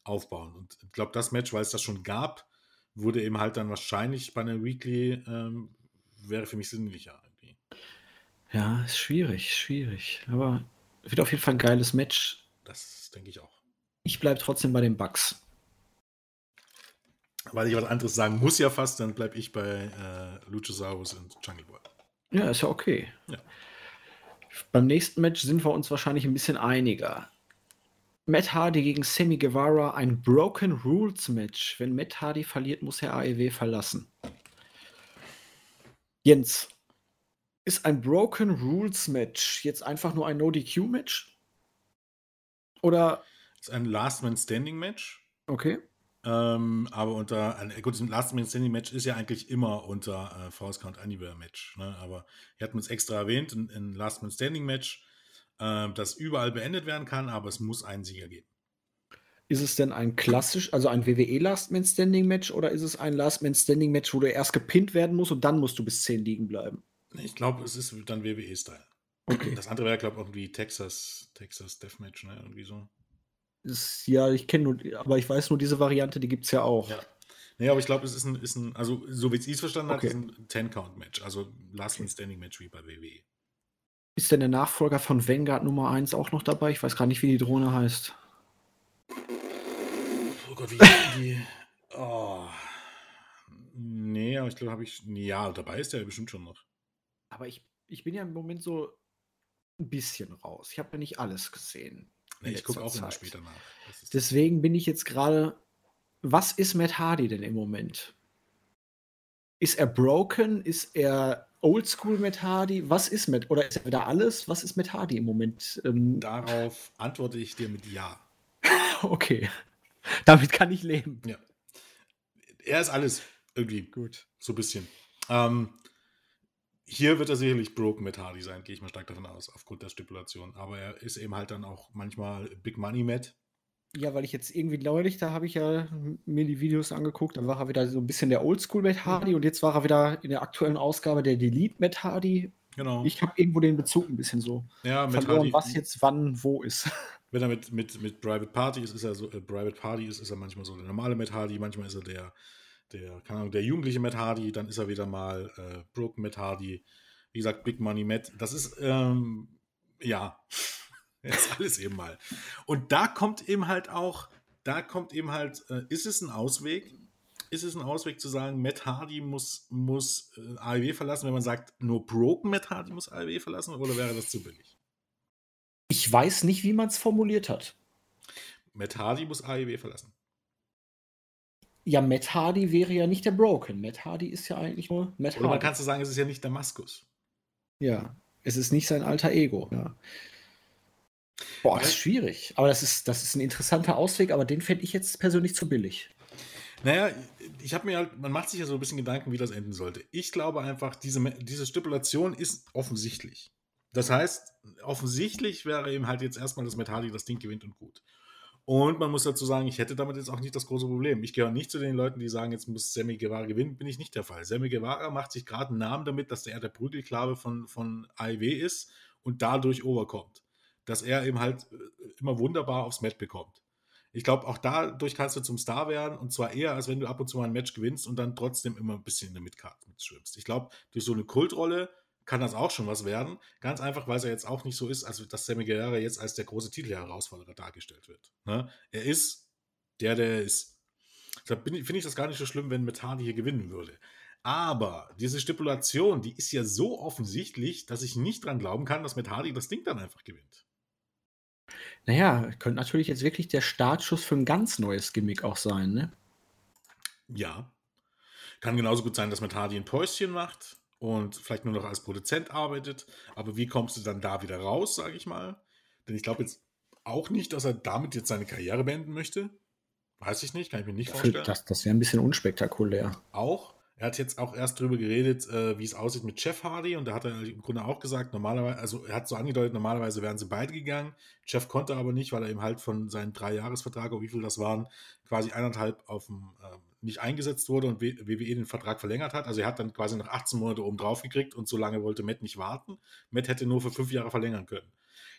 aufbauen. Und ich glaube, das Match, weil es das schon gab, wurde eben halt dann wahrscheinlich bei einer Weekly, ähm, wäre für mich sinnlicher irgendwie. Ja, ist schwierig, schwierig. Aber wird auf jeden Fall ein geiles Match. Das denke ich auch. Ich bleibe trotzdem bei den Bucks. Weil ich was anderes sagen muss ja fast, dann bleibe ich bei äh, Luchasaurus und Jungle Boy. Ja, ist ja okay. Ja. Beim nächsten Match sind wir uns wahrscheinlich ein bisschen einiger. Matt Hardy gegen Sammy Guevara, ein Broken Rules Match. Wenn Matt Hardy verliert, muss er A E W verlassen. Jens, ist ein Broken Rules Match jetzt einfach nur ein No D Q Match? Oder? Ist ein Last Man Standing Match. Okay. Ähm, aber unter, gut, das Last Man Standing Match ist ja eigentlich immer unter äh, Falls Count Anywhere Match, ne? Aber wir hatten es extra erwähnt, ein, ein Last Man Standing Match, äh, das überall beendet werden kann, aber es muss einen Sieger geben. Ist es denn ein klassisch, also ein W W E Last Man Standing Match oder ist es ein Last Man Standing Match, wo du erst gepinnt werden musst und dann musst du bis zehn liegen bleiben? Ich glaube, es ist dann W W E-Style. Okay. Das andere wäre, glaube ich, irgendwie Texas, Texas Deathmatch, ne, irgendwie so. Ist, ja, ich kenne nur, aber ich weiß nur, diese Variante, die gibt es ja auch. Ja, nee, aber ich glaube, es ist ein, ist ein, also so wie ich es verstanden habe, okay. Ist ein Ten-Count-Match, also Last-Man-Standing-Match wie bei W W E. Ist denn der Nachfolger von Vanguard Nummer eins auch noch dabei? Ich weiß gar nicht, wie die Drohne heißt. Oh Gott, wie die... Oh. Nee, aber ich glaube, habe ich... Ja, dabei ist der bestimmt schon noch. Aber ich, ich bin ja im Moment so ein bisschen raus. Ich habe ja nicht alles gesehen. Nee, ich gucke auch immer später nach. Deswegen bin ich jetzt gerade, was ist Matt Hardy denn im Moment? Ist er broken? Ist er oldschool Matt Hardy? Was ist Matt? Oder ist er wieder alles? Was ist Matt Hardy im Moment? Ähm, Darauf antworte ich dir mit Ja. Okay. Damit kann ich leben. Ja. Er ist alles irgendwie. Gut. So ein bisschen. Ähm, Hier wird er sicherlich broke mit Hardy sein, gehe ich mal stark davon aus, aufgrund der Stipulation. Aber er ist eben halt dann auch manchmal Big Money Matt. Ja, weil ich jetzt irgendwie neulich, da habe ich ja mir die Videos angeguckt, dann war er wieder so ein bisschen der Oldschool Matt Hardy und jetzt war er wieder in der aktuellen Ausgabe der Delete Matt Hardy. Genau. Ich habe irgendwo den Bezug ein bisschen so ja, mit verloren, Hardy, was jetzt wann wo ist. Wenn er mit, mit, mit Private Party ist, ist er so, äh, Private Party ist, ist er manchmal so der normale Matt Hardy, manchmal ist er der, der, keine Ahnung, der jugendliche Matt Hardy, dann ist er wieder mal äh, Brooke Matt Hardy, wie gesagt, Big Money Matt. Das ist, ähm, ja, das ist alles eben mal. Und da kommt eben halt auch, da kommt eben halt, äh, ist es ein Ausweg? Ist es ein Ausweg zu sagen, Matt Hardy muss, muss äh, A E W verlassen, wenn man sagt, nur Broken Matt Hardy muss A E W verlassen, oder wäre das zu billig? Ich weiß nicht, wie man es formuliert hat. Matt Hardy muss A E W verlassen. Ja, Matt Hardy wäre ja nicht der Broken. Matt Hardy ist ja eigentlich nur Matt Hardy. Oder man kann so sagen, es ist ja nicht Damaskus. Ja, es ist nicht sein alter Ego. Ja. Boah, das ist schwierig. Aber das ist, das ist ein interessanter Ausweg, aber den fände ich jetzt persönlich zu billig. Naja, ich habe mir halt, man macht sich ja so ein bisschen Gedanken, wie das enden sollte. Ich glaube einfach, diese, diese Stipulation ist offensichtlich. Das heißt, offensichtlich wäre eben halt jetzt erstmal, dass Matt Hardy das Ding gewinnt und gut. Und man muss dazu sagen, ich hätte damit jetzt auch nicht das große Problem. Ich gehöre nicht zu den Leuten, die sagen, jetzt muss Sammy Guevara gewinnen, bin ich nicht der Fall. Sammy Guevara macht sich gerade einen Namen damit, dass er der Prügelklabe von, von A E W ist und dadurch overkommt. Dass er eben halt immer wunderbar aufs Match bekommt. Ich glaube, auch dadurch kannst du zum Star werden und zwar eher, als wenn du ab und zu mal ein Match gewinnst und dann trotzdem immer ein bisschen in der Midcard mitschwimmst. Ich glaube, durch so eine Kultrolle kann das auch schon was werden. Ganz einfach, weil es ja jetzt auch nicht so ist, also dass Sammy Guevara jetzt als der große Titelherausforderer dargestellt wird. Ne? Er ist der, der er ist. Deshalb finde ich das gar nicht so schlimm, wenn Matt Hardy hier gewinnen würde. Aber diese Stipulation, die ist ja so offensichtlich, dass ich nicht dran glauben kann, dass Matt Hardy das Ding dann einfach gewinnt. Naja, könnte natürlich jetzt wirklich der Startschuss für ein ganz neues Gimmick auch sein, ne? Ja. Kann genauso gut sein, dass Matt Hardy ein Päuschen macht und vielleicht nur noch als Produzent arbeitet. Aber wie kommst du dann da wieder raus, sage ich mal? Denn ich glaube jetzt auch nicht, dass er damit jetzt seine Karriere beenden möchte. Weiß ich nicht, kann ich mir nicht das vorstellen. Das, das wäre ein bisschen unspektakulär. Auch. Er hat jetzt auch erst drüber geredet, äh, wie es aussieht mit Jeff Hardy. Und da hat er im Grunde auch gesagt, normalerweise, also er hat so angedeutet, normalerweise wären sie beide gegangen. Jeff konnte aber nicht, weil er eben halt von seinem Drei-Jahres-Vertrag, oder wie viel das waren, quasi eineinhalb auf dem, äh, nicht eingesetzt wurde und W W E den Vertrag verlängert hat. Also er hat dann quasi noch achtzehn Monate oben drauf gekriegt und so lange wollte Matt nicht warten. Matt hätte nur für fünf Jahre verlängern können.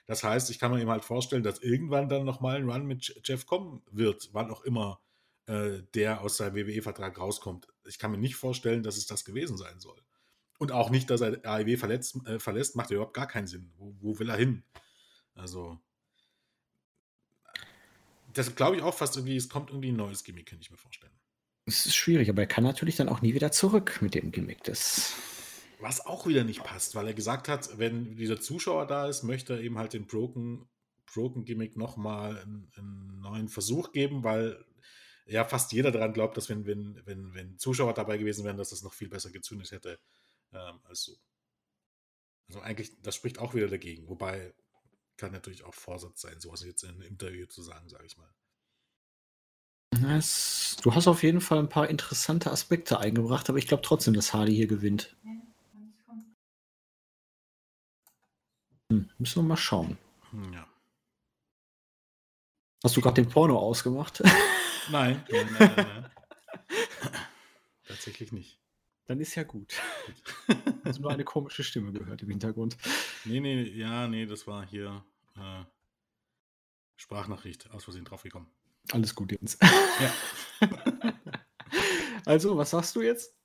Das heißt, ich kann mir eben halt vorstellen, dass irgendwann dann nochmal ein Run mit Jeff kommen wird, wann auch immer der aus seinem W W E-Vertrag rauskommt. Ich kann mir nicht vorstellen, dass es das gewesen sein soll. Und auch nicht, dass er A E W verletzt, äh, verlässt, macht überhaupt gar keinen Sinn. Wo, wo will er hin? Also, das glaube ich auch fast irgendwie, es kommt irgendwie ein neues Gimmick, kann ich mir vorstellen. Es ist schwierig, aber er kann natürlich dann auch nie wieder zurück mit dem Gimmick. Das Was auch wieder nicht passt, weil er gesagt hat, wenn dieser Zuschauer da ist, möchte er eben halt den Broken, Broken Gimmick nochmal einen, einen neuen Versuch geben, weil ja fast jeder daran glaubt, dass wenn, wenn, wenn, wenn Zuschauer dabei gewesen wären, dass das noch viel besser gezündet hätte ähm, als so. Also eigentlich, das spricht auch wieder dagegen. Wobei, kann natürlich auch Vorsatz sein, sowas jetzt in einem Interview zu sagen, sage ich mal. Das, du hast auf jeden Fall ein paar interessante Aspekte eingebracht, aber ich glaube trotzdem, dass Hardy hier gewinnt. Hm, müssen wir mal schauen. Ja. Hast du gerade den Porno ausgemacht? Nein, nein, nein, nein. Tatsächlich nicht. Dann ist ja gut. Hast du nur eine komische Stimme gehört im Hintergrund? Nee, nee, ja, nee, das war hier äh, Sprachnachricht, aus Versehen draufgekommen. Alles gut jetzt. Ja. Also, was sagst du jetzt?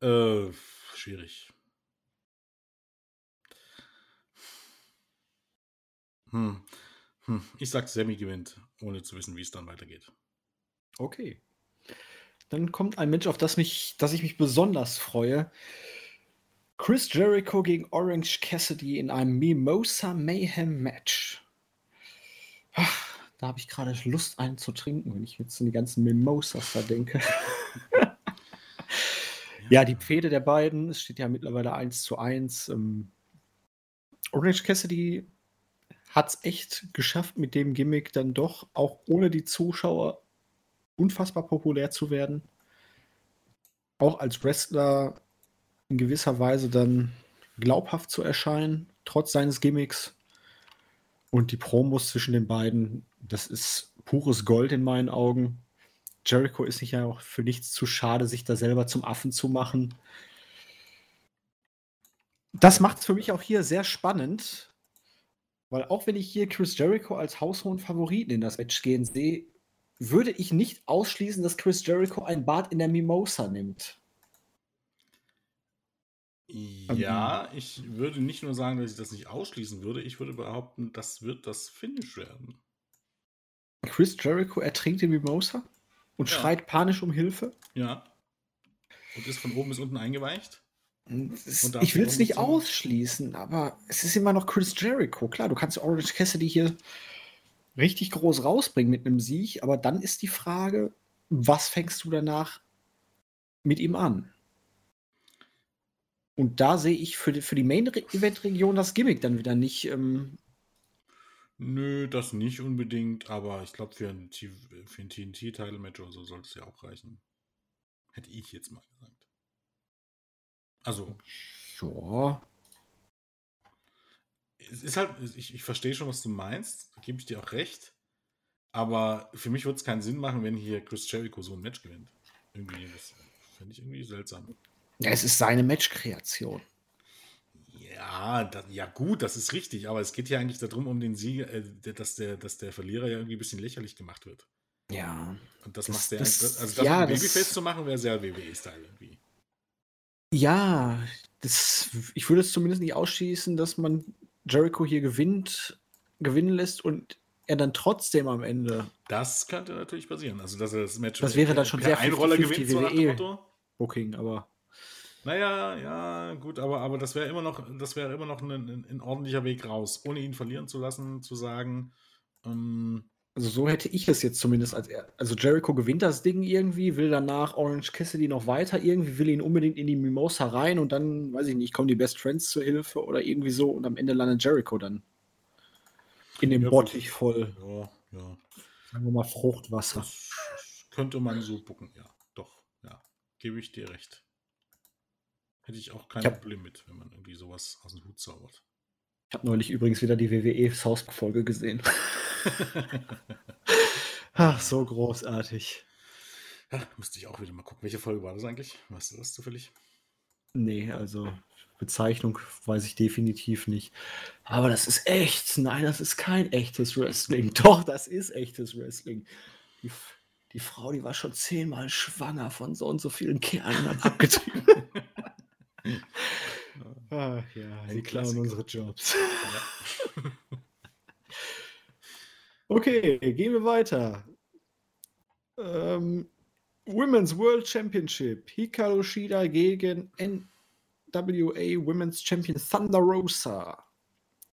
Äh, schwierig. Hm. hm. Ich sag, Sammy gewinnt, ohne zu wissen, wie es dann weitergeht. Okay. Dann kommt ein Match, auf das, mich, das ich mich besonders freue. Chris Jericho gegen Orange Cassidy in einem Mimosa Mayhem Match. Ach, da habe ich gerade Lust, einen zu trinken, wenn ich jetzt an die ganzen Mimosas da denke. Ja. Ja, die Pferde der beiden, es steht ja mittlerweile eins zu eins. Ähm, Orange Cassidy hat es echt geschafft, mit dem Gimmick dann doch auch ohne die Zuschauer unfassbar populär zu werden. Auch als Wrestler in gewisser Weise dann glaubhaft zu erscheinen, trotz seines Gimmicks. Und die Promos zwischen den beiden, das ist pures Gold in meinen Augen. Jericho ist sich ja auch für nichts zu schade, sich da selber zum Affen zu machen. Das macht es für mich auch hier sehr spannend, weil auch wenn ich hier Chris Jericho als haushohen Favoriten in das Match gehen sehe, würde ich nicht ausschließen, dass Chris Jericho ein Bad in der Mimosa nimmt. Ja, ich würde nicht nur sagen, dass ich das nicht ausschließen würde, ich würde behaupten, das wird das Finish werden. Chris Jericho ertrinkt den Mimosa und ja. schreit panisch um Hilfe. Ja. Und ist von oben bis unten eingeweicht. Ist, ich will es nicht ausschließen, aber es ist immer noch Chris Jericho. Klar, du kannst Orange Cassidy hier richtig groß rausbringen mit einem Sieg, aber dann ist die Frage, was fängst du danach mit ihm an? Und da sehe ich für die, für die Main-Event-Region das Gimmick dann wieder nicht. Ähm Nö, das nicht unbedingt, aber ich glaube, für ein, ein T N T-Title-Match oder so sollte es ja auch reichen. Hätte ich jetzt mal gesagt. Also. Ja. Es ist halt, ich, ich verstehe schon, was du meinst, da gebe ich dir auch recht. Aber für mich würde es keinen Sinn machen, wenn hier Chris Jericho so ein Match gewinnt. Irgendwie, das fände ich irgendwie seltsam. Ja, es ist seine Matchkreation. Ja, das, ja gut, das ist richtig, aber es geht ja eigentlich darum, um den Sieger, äh, dass, der, dass der Verlierer ja irgendwie ein bisschen lächerlich gemacht wird. Ja. Und das, das macht der, das, also das, ja, um das Babyface zu machen, wäre sehr W W E-Style irgendwie. Ja, das, ich würde es zumindest nicht ausschließen, dass man Jericho hier gewinnt, gewinnen lässt und er dann trotzdem am Ende. Das könnte natürlich passieren. Also, dass er das Match. Das wäre dann schon sehr viel Einroller-Gewinn-Booking, aber. Naja, ja, gut, aber, aber das wäre immer noch, das wäre immer noch ein, ein, ein ordentlicher Weg raus, ohne ihn verlieren zu lassen, zu sagen. Ähm, also so hätte ich es jetzt zumindest als er. Also Jericho gewinnt das Ding irgendwie, will danach Orange Cassidy noch weiter, irgendwie will ihn unbedingt in die Mimosa rein und dann, weiß ich nicht, kommen die Best Friends zur Hilfe oder irgendwie so und am Ende landet Jericho dann in dem ja, Bottich voll. Ja, ja. Sagen wir mal Fruchtwasser. Das könnte man so bucken, ja. Doch, ja. Gebe ich dir recht. Hätte ich auch kein ich hab, Problem mit, wenn man irgendwie sowas aus dem Hut zaubert. Ich habe neulich übrigens wieder die W W E-South-Folge gesehen. Ach, so großartig. Ja, müsste ich auch wieder mal gucken. Welche Folge war das eigentlich? Weißt du das zufällig? Nee, also Bezeichnung weiß ich definitiv nicht. Aber das ist echt. Nein, das ist kein echtes Wrestling. Doch, das ist echtes Wrestling. Die, die Frau, die war schon zehnmal schwanger von so und so vielen Kerlen und abgetrieben. Ach ja, sie klauen unsere Jobs. Ja. Okay, gehen wir weiter. Ähm, Women's World Championship. Hikaru Shida gegen N W A Women's Champion Thunder Rosa.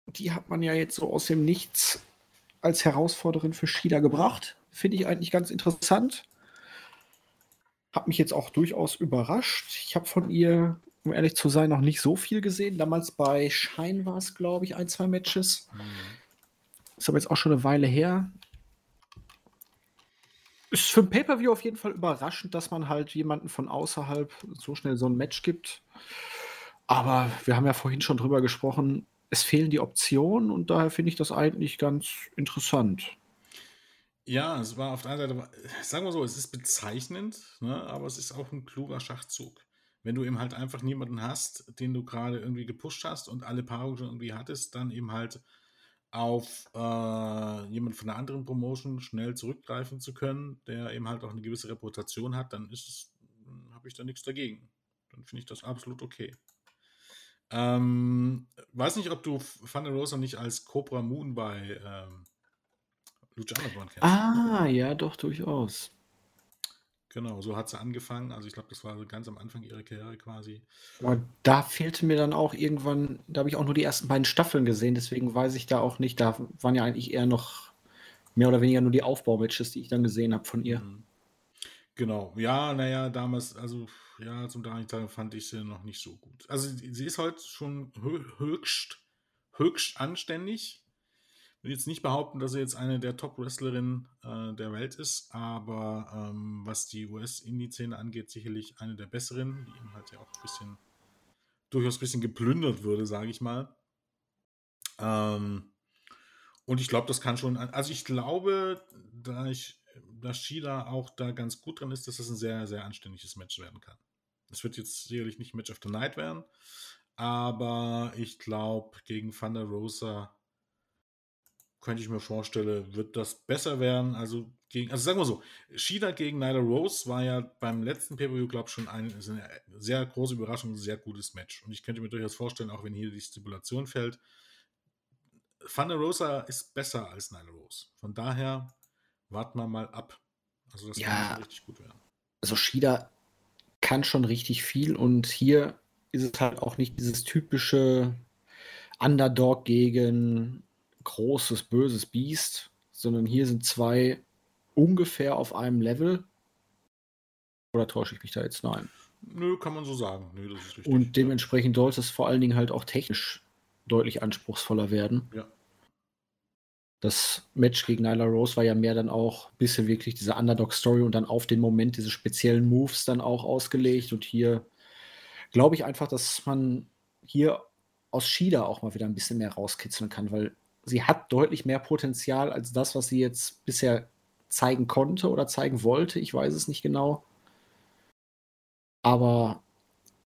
Die hat man ja jetzt so aus dem Nichts als Herausforderin für Shida gebracht. Finde ich eigentlich ganz interessant. Hat mich jetzt auch durchaus überrascht. Ich habe von ihr, um ehrlich zu sein, noch nicht so viel gesehen. Damals bei Shine war es, glaube ich, ein, zwei Matches. Mhm. Ist aber jetzt auch schon eine Weile her. Ist für ein Pay-Per-View auf jeden Fall überraschend, dass man halt jemanden von außerhalb so schnell so ein Match gibt. Aber wir haben ja vorhin schon drüber gesprochen, es fehlen die Optionen und daher finde ich das eigentlich ganz interessant. Ja, es war auf der einen Seite, sagen wir so, es ist bezeichnend, ne, aber es ist auch ein kluger Schachzug. Wenn du eben halt einfach niemanden hast, den du gerade irgendwie gepusht hast und alle Paarungen schon irgendwie hattest, dann eben halt auf äh, jemanden von einer anderen Promotion schnell zurückgreifen zu können, der eben halt auch eine gewisse Reputation hat, dann ist es, habe ich da nichts dagegen. Dann finde ich das absolut okay. Ähm, weiß nicht, ob du Thunder Rosa nicht als Cobra Moon bei ähm, Ah, ja, doch, durchaus. Genau, so hat sie angefangen. Also ich glaube, das war so ganz am Anfang ihrer Karriere quasi. Aber da fehlte mir dann auch irgendwann, da habe ich auch nur die ersten beiden Staffeln gesehen, deswegen weiß ich da auch nicht, da waren ja eigentlich eher noch mehr oder weniger nur die Aufbaumatches, die ich dann gesehen habe von ihr. Genau, ja, naja, damals, also ja, zum damaligen fand ich sie noch nicht so gut. Also sie ist heute schon höchst, höchst anständig. Ich will jetzt nicht behaupten, dass sie jetzt eine der Top-Wrestlerinnen äh, der Welt ist, aber ähm, was die U S-Indie-Szene angeht, sicherlich eine der besseren, die eben halt ja auch ein bisschen durchaus ein bisschen geplündert würde, sage ich mal. Ähm, und ich glaube, das kann schon, also ich glaube, da ich, dass Shida auch da ganz gut dran ist, dass das ein sehr, sehr anständiges Match werden kann. Es wird jetzt sicherlich nicht Match of the Night werden, aber ich glaube, gegen Thunder Rosa könnte ich mir vorstellen, wird das besser werden. Also, gegen, also sagen wir so, Shida gegen Nyla Rose war ja beim letzten Pay-Per-View, glaube ich, schon ein, ist eine sehr große Überraschung, ein sehr gutes Match. Und ich könnte mir durchaus vorstellen, auch wenn hier die Stipulation fällt, Thunder Rosa ist besser als Nyla Rose. Von daher warten wir mal ab. Also das ja, kann schon richtig gut werden. Also Shida kann schon richtig viel und hier ist es halt auch nicht dieses typische Underdog gegen großes, böses Biest, sondern hier sind zwei ungefähr auf einem Level. Oder täusche ich mich da jetzt? Nein. Nö, kann man so sagen. Nö, das ist richtig. Und dementsprechend sollte es vor allen Dingen halt auch technisch deutlich anspruchsvoller werden. Ja. Das Match gegen Nyla Rose war ja mehr dann auch ein bisschen wirklich diese Underdog-Story und dann auf den Moment diese speziellen Moves dann auch ausgelegt. Und hier glaube ich einfach, dass man hier aus Shida auch mal wieder ein bisschen mehr rauskitzeln kann, weil sie hat deutlich mehr Potenzial als das, was sie jetzt bisher zeigen konnte oder zeigen wollte. Ich weiß es nicht genau. Aber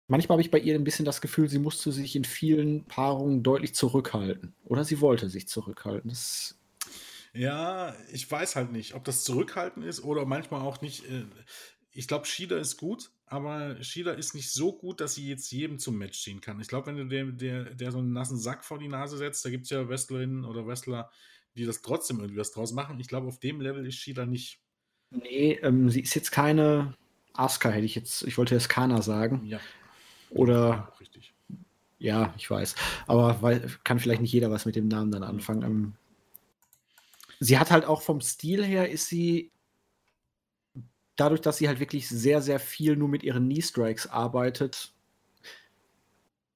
manchmal habe ich bei ihr ein bisschen das Gefühl, sie musste sich in vielen Paarungen deutlich zurückhalten. Oder sie wollte sich zurückhalten. Das ja, ich weiß halt nicht, ob das Zurückhalten ist oder manchmal auch nicht. Ich glaube, Shida ist gut, aber Shida ist nicht so gut, dass sie jetzt jedem zum Match ziehen kann. Ich glaube, wenn du der, der, der so einen nassen Sack vor die Nase setzt, da gibt es ja Wrestlerinnen oder Wrestler, die das trotzdem irgendwie was draus machen. Ich glaube, auf dem Level ist Shida nicht. Nee, ähm, sie ist jetzt keine Asuka, hätte ich jetzt, ich wollte jetzt Kana sagen. Ja. Oder ja, richtig. Ja, ich weiß. Aber weil, kann vielleicht nicht jeder was mit dem Namen dann anfangen. Ähm, sie hat halt auch vom Stil her ist sie, dadurch, dass sie halt wirklich sehr, sehr viel nur mit ihren Knee-Strikes arbeitet,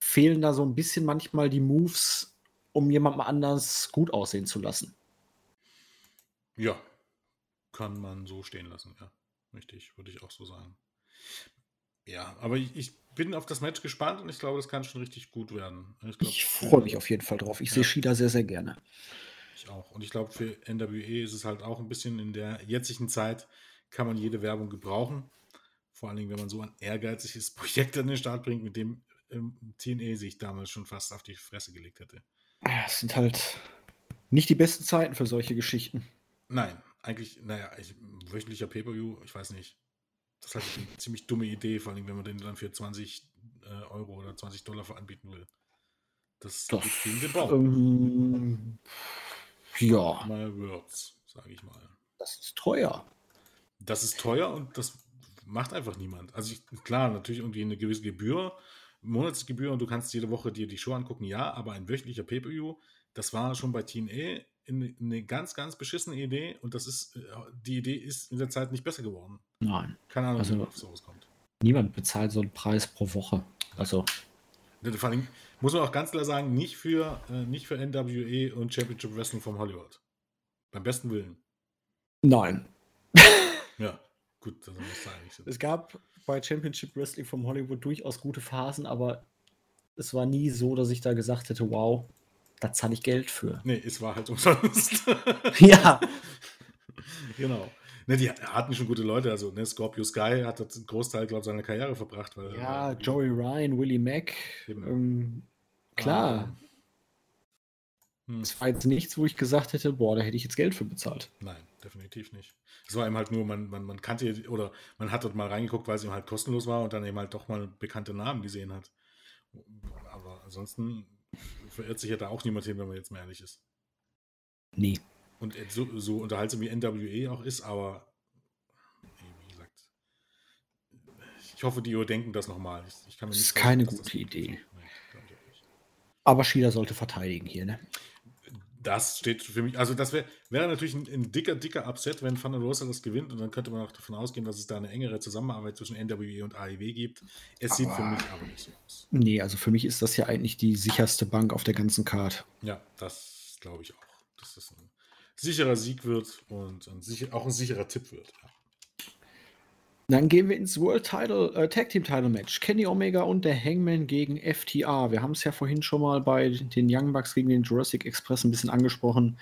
fehlen da so ein bisschen manchmal die Moves, um jemandem anders gut aussehen zu lassen. Ja, kann man so stehen lassen, ja. Richtig, würde ich auch so sagen. Ja, aber ich, ich bin auf das Match gespannt und ich glaube, das kann schon richtig gut werden. Ich, ich freue mich auf jeden Fall drauf. Ich ja. sehe Shida sehr, sehr gerne. Ich auch. Und ich glaube, für N W E ist es halt auch ein bisschen in der jetzigen Zeit, kann man jede Werbung gebrauchen. Vor allen Dingen, wenn man so ein ehrgeiziges Projekt an den Start bringt, mit dem ähm, T N A sich damals schon fast auf die Fresse gelegt hätte. Das sind halt nicht die besten Zeiten für solche Geschichten. Nein, eigentlich, naja, ich, wöchentlicher Pay-Per-View, ich weiß nicht. Das ist halt eine ziemlich dumme Idee, vor allen Dingen, wenn man den dann für zwanzig Euro oder zwanzig Dollar anbieten will. Das das ist gegen den Bauch. Ähm, ja. Mal Words, sage ich mal. Das ist teuer. Das ist teuer und das macht einfach niemand. Also ich, klar, natürlich irgendwie eine gewisse Gebühr, Monatsgebühr und du kannst jede Woche dir die Show angucken, ja, aber ein wöchentlicher Pay-Per-View, das war schon bei T N A eine ganz, ganz beschissene Idee und das ist, die Idee ist in der Zeit nicht besser geworden. Nein. Keine Ahnung, also, wie auf sowas kommt. Niemand bezahlt so einen Preis pro Woche. Also vor allem muss man auch ganz klar sagen, nicht für, nicht für N W E und Championship Wrestling vom Hollywood. Beim besten Willen. Nein. Ja, gut. Das muss eigentlich so. Es gab bei Championship Wrestling vom Hollywood durchaus gute Phasen, aber es war nie so, dass ich da gesagt hätte, wow, da zahle ich Geld für. Nee, es war halt umsonst. Ja. Genau. Ne, die hatten schon gute Leute, also ne, Scorpio Sky hat das einen Großteil, glaube ich, seiner Karriere verbracht. Weil, ja, äh, Joey Ryan, Willie Mack, ähm, klar. Ah. Hm. Das war jetzt nichts, wo ich gesagt hätte, boah, da hätte ich jetzt Geld für bezahlt. Nein. Definitiv nicht. Es war eben halt nur, man, man, man kannte oder man hat dort mal reingeguckt, weil es ihm halt kostenlos war und dann eben halt doch mal bekannte Namen gesehen hat. Aber ansonsten verirrt sich ja da auch niemand hin, wenn man jetzt mal ehrlich ist. Nee. Und so, so unterhaltsam wie N W E auch ist, aber wie gesagt, ich hoffe, die überdenken das nochmal. Ich, ich kann mir das nicht ist keine gute das Idee. Das nee, glaub ich auch nicht. Aber Shida sollte verteidigen hier, ne? Das steht für mich, also das wäre wär natürlich ein, ein dicker, dicker Upset, wenn Thunder Rosa das gewinnt und dann könnte man auch davon ausgehen, dass es da eine engere Zusammenarbeit zwischen N W E und A E W gibt. Es aber, sieht für mich aber nicht so aus. Nee, also für mich ist das ja eigentlich die sicherste Bank auf der ganzen Card. Ja, das glaube ich auch, dass das ein sicherer Sieg wird und ein sicher, auch ein sicherer Tipp wird. Ja. Dann gehen wir ins World Title, äh, Tag Team Title Match. Kenny Omega und der Hangman gegen F T R. Wir haben es ja vorhin schon mal bei den Young Bucks gegen den Jurassic Express ein bisschen angesprochen.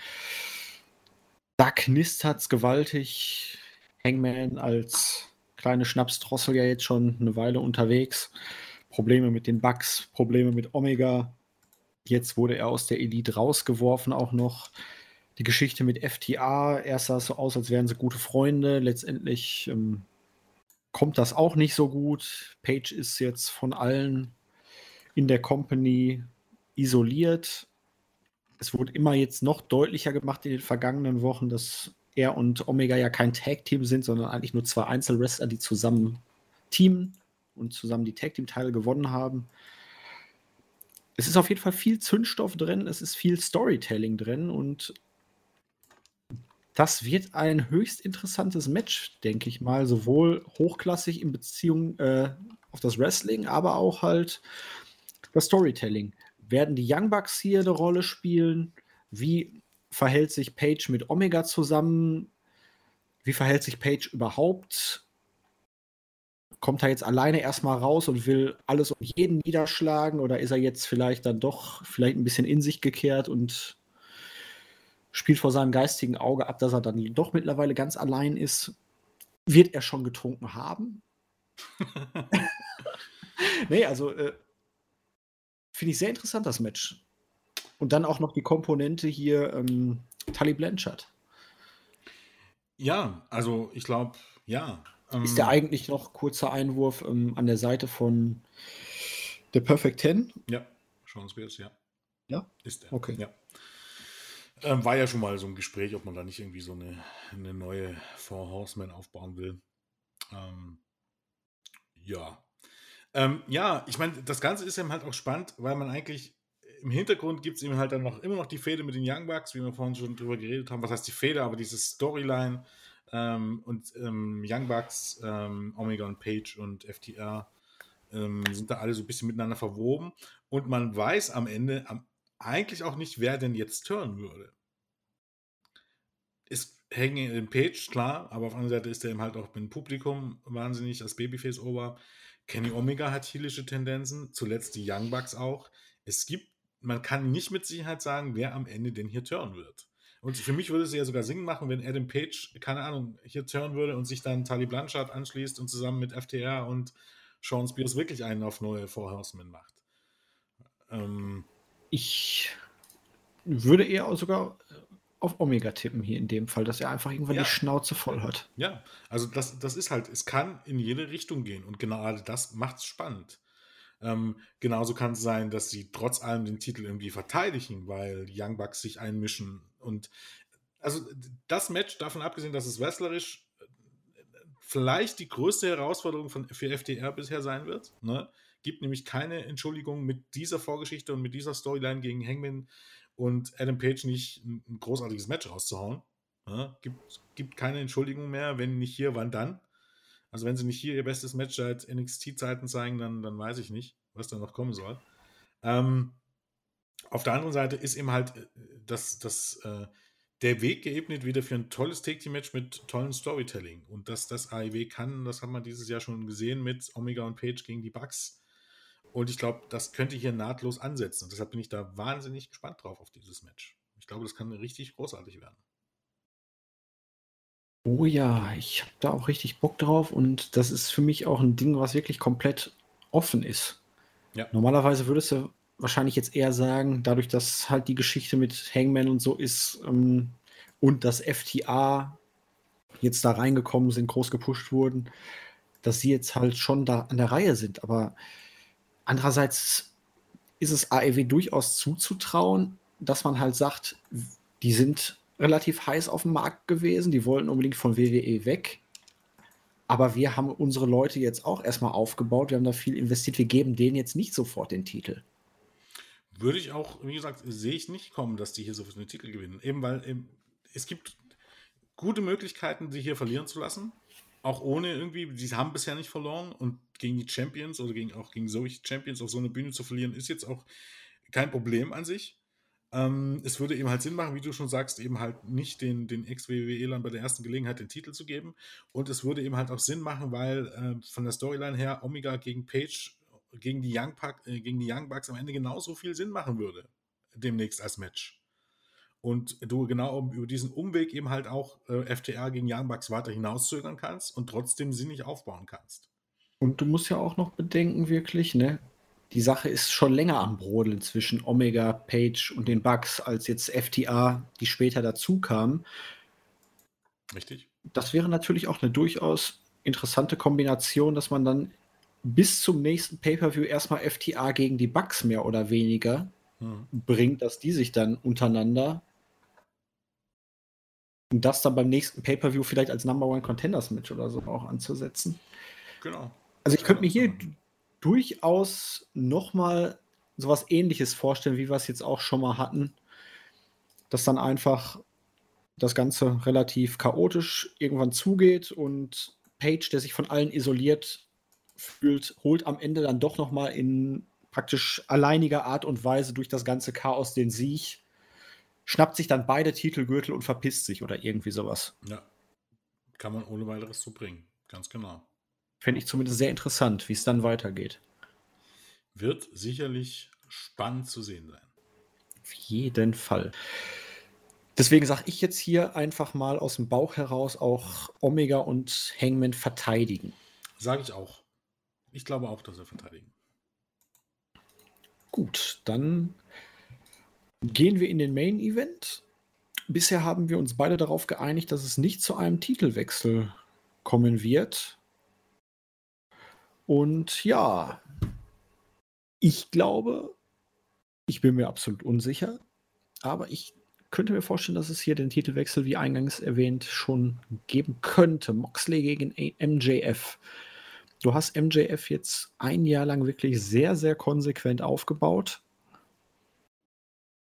Da knistert es gewaltig. Hangman als kleine Schnapsdrossel ja jetzt schon eine Weile unterwegs. Probleme mit den Bucks, Probleme mit Omega. Jetzt wurde er aus der Elite rausgeworfen auch noch. Die Geschichte mit F T R, erst sah es so aus, als wären sie gute Freunde. Letztendlich ähm, kommt das auch nicht so gut. Page ist jetzt von allen in der Company isoliert. Es wurde immer jetzt noch deutlicher gemacht in den vergangenen Wochen, dass er und Omega ja kein Tag-Team sind, sondern eigentlich nur zwei Einzelwrestler, die zusammen teamen und zusammen die Tag-Team-Teile gewonnen haben. Es ist auf jeden Fall viel Zündstoff drin, es ist viel Storytelling drin und das wird ein höchst interessantes Match, denke ich mal, sowohl hochklassig in Beziehung äh, auf das Wrestling, aber auch halt das Storytelling. Werden die Young Bucks hier eine Rolle spielen? Wie verhält sich Page mit Omega zusammen? Wie verhält sich Page überhaupt? Kommt er jetzt alleine erstmal raus und will alles und jeden niederschlagen? Oder ist er jetzt vielleicht dann doch vielleicht ein bisschen in sich gekehrt und spielt vor seinem geistigen Auge ab, dass er dann doch mittlerweile ganz allein ist? Wird er schon getrunken haben? Nee, also äh, finde ich sehr interessant, das Match. Und dann auch noch die Komponente hier ähm, Tully Blanchard. Ja, also ich glaube, ja. Ähm, ist ja eigentlich noch kurzer Einwurf ähm, an der Seite von The Perfect Ten. Ja, schauen wir es, ja. Ja? Ist er. Okay. Ja. Ähm, war ja schon mal so ein Gespräch, ob man da nicht irgendwie so eine, eine neue Four Horsemen aufbauen will. Ähm, ja. Ähm, ja, ich meine, das Ganze ist eben halt auch spannend, weil man eigentlich im Hintergrund gibt es eben halt dann noch immer noch die Fehde mit den Young Bucks, wie wir vorhin schon drüber geredet haben. Was heißt die Fehde? Aber diese Storyline ähm, und ähm, Young Bucks, ähm, Omega und Page und F T R ähm, sind da alle so ein bisschen miteinander verwoben. Und man weiß am Ende am, eigentlich auch nicht, wer denn jetzt turnen würde. Es hängen in Page, klar, aber auf der anderen Seite ist er eben halt auch mit dem Publikum wahnsinnig als Babyface-Ober. Kenny Omega hat heelische Tendenzen, zuletzt die Young Bucks auch. Es gibt Man kann nicht mit Sicherheit sagen, wer am Ende denn hier turnen wird. Und für mich würde es ja sogar Sinn machen, wenn Adam Page, keine Ahnung, hier turnen würde und sich dann Tully Blanchard anschließt und zusammen mit F T R und Sean Spears wirklich einen auf neue Four Horsemen macht. Ähm, ich würde eher auch sogar auf Omega tippen hier in dem Fall, dass er einfach irgendwann ja. die Schnauze voll hat. Ja, also das, das ist halt, es kann in jede Richtung gehen und genau das macht es spannend. Ähm, genauso kann es sein, dass sie trotz allem den Titel irgendwie verteidigen, weil die Young Bucks sich einmischen. Und also das Match, davon abgesehen, dass es wrestlerisch vielleicht die größte Herausforderung von, für F T R bisher sein wird, ne? Gibt nämlich keine Entschuldigung, mit dieser Vorgeschichte und mit dieser Storyline gegen Hangman und Adam Page nicht ein großartiges Match rauszuhauen. Ne? Gibt, gibt keine Entschuldigung mehr, wenn nicht hier, wann dann? Also wenn sie nicht hier ihr bestes Match seit N X T-Zeiten zeigen, dann, dann weiß ich nicht, was da noch kommen soll. Ähm, auf der anderen Seite ist eben halt das, das, äh, der Weg geebnet wieder für ein tolles Tag-Team-Match mit tollem Storytelling. Und dass das A E W kann, das hat man dieses Jahr schon gesehen mit Omega und Page gegen die Bucks. Und ich glaube, das könnte hier nahtlos ansetzen. Und deshalb bin ich da wahnsinnig gespannt drauf auf dieses Match. Ich glaube, das kann richtig großartig werden. Oh ja, ich habe da auch richtig Bock drauf und das ist für mich auch ein Ding, was wirklich komplett offen ist. Ja. Normalerweise würdest du wahrscheinlich jetzt eher sagen, dadurch, dass halt die Geschichte mit Hangman und so ist ähm, und dass F T A jetzt da reingekommen sind, groß gepusht wurden, dass sie jetzt halt schon da an der Reihe sind. Aber andererseits ist es A E W durchaus zuzutrauen, dass man halt sagt, die sind relativ heiß auf dem Markt gewesen. Die wollten unbedingt von W W E weg. Aber wir haben unsere Leute jetzt auch erstmal aufgebaut. Wir haben da viel investiert. Wir geben denen jetzt nicht sofort den Titel. Würde ich auch, wie gesagt, sehe ich nicht kommen, dass die hier sofort den Titel gewinnen. Eben weil eben, es gibt gute Möglichkeiten, sie hier verlieren zu lassen. Auch ohne irgendwie, die haben bisher nicht verloren. Und gegen die Champions oder gegen, auch gegen solche Champions auf so eine Bühne zu verlieren, ist jetzt auch kein Problem an sich. Ähm, es würde eben halt Sinn machen, wie du schon sagst, eben halt nicht den, den Ex-W W E-Lern bei der ersten Gelegenheit den Titel zu geben. Und es würde eben halt auch Sinn machen, weil äh, von der Storyline her Omega gegen Page, gegen die, Young Pack, äh, gegen die Young Bucks am Ende genauso viel Sinn machen würde, demnächst als Match. Und du genau über diesen Umweg eben halt auch äh, F T R gegen Young Bucks weiter hinauszögern kannst und trotzdem sinnig aufbauen kannst. Und du musst ja auch noch bedenken, wirklich, ne? Die Sache ist schon länger am Brodeln zwischen Omega, Page und den Bucks als jetzt F T A, die später dazu kamen. Richtig. Das wäre natürlich auch eine durchaus interessante Kombination, dass man dann bis zum nächsten Pay-Per-View erstmal F T A gegen die Bucks mehr oder weniger hm. bringt, dass die sich dann untereinander und das dann beim nächsten Pay-Per-View vielleicht als Number-One-Contenders-Match oder so auch anzusetzen. Genau. Also ich könnte mir hier durchaus nochmal sowas Ähnliches vorstellen, wie wir es jetzt auch schon mal hatten, dass dann einfach das Ganze relativ chaotisch irgendwann zugeht und Page, der sich von allen isoliert fühlt, holt am Ende dann doch nochmal in praktisch alleiniger Art und Weise durch das ganze Chaos den Sieg, schnappt sich dann beide Titelgürtel und verpisst sich oder irgendwie sowas. Ja, kann man ohne weiteres so bringen, ganz genau. Fände ich zumindest sehr interessant, wie es dann weitergeht. Wird sicherlich spannend zu sehen sein. Auf jeden Fall. Deswegen sage ich jetzt hier einfach mal aus dem Bauch heraus auch Omega und Hangman verteidigen. Sage ich auch. Ich glaube auch, dass wir verteidigen. Gut, dann gehen wir in den Main Event. Bisher haben wir uns beide darauf geeinigt, dass es nicht zu einem Titelwechsel kommen wird. Und ja, ich glaube, ich bin mir absolut unsicher, aber ich könnte mir vorstellen, dass es hier den Titelwechsel, wie eingangs erwähnt, schon geben könnte. Moxley gegen M J F. Du hast M J F jetzt ein Jahr lang wirklich sehr, sehr konsequent aufgebaut.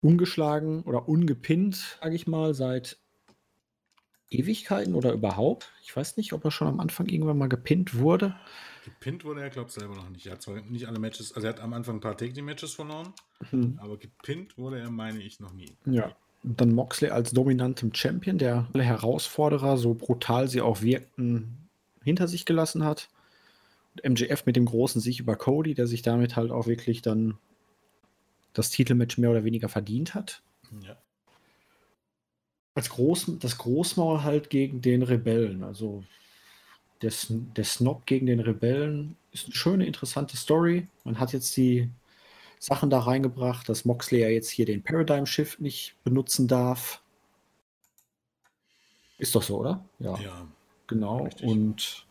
Ungeschlagen oder ungepinnt, sage ich mal, seit Ewigkeiten oder überhaupt. Ich weiß nicht, ob er schon am Anfang irgendwann mal gepinnt wurde. Gepinnt wurde er, glaube ich, selber noch nicht. Er hat zwar nicht alle Matches, also er hat am Anfang ein paar Take-Matches verloren, mhm. aber gepinnt wurde er, meine ich, noch nie. Ja, und dann Moxley als dominantem Champion, der alle Herausforderer, so brutal sie auch wirkten, hinter sich gelassen hat. Und M J F mit dem großen Sieg über Cody, der sich damit halt auch wirklich dann das Titelmatch mehr oder weniger verdient hat. Ja. Als Groß, das Großmaul halt gegen den Rebellen. Also der, der Snob gegen den Rebellen ist eine schöne, interessante Story. Man hat jetzt die Sachen da reingebracht, dass Moxley ja jetzt hier den Paradigm Shift nicht benutzen darf. Ist doch so, oder? Ja, ja, genau. Richtig. Und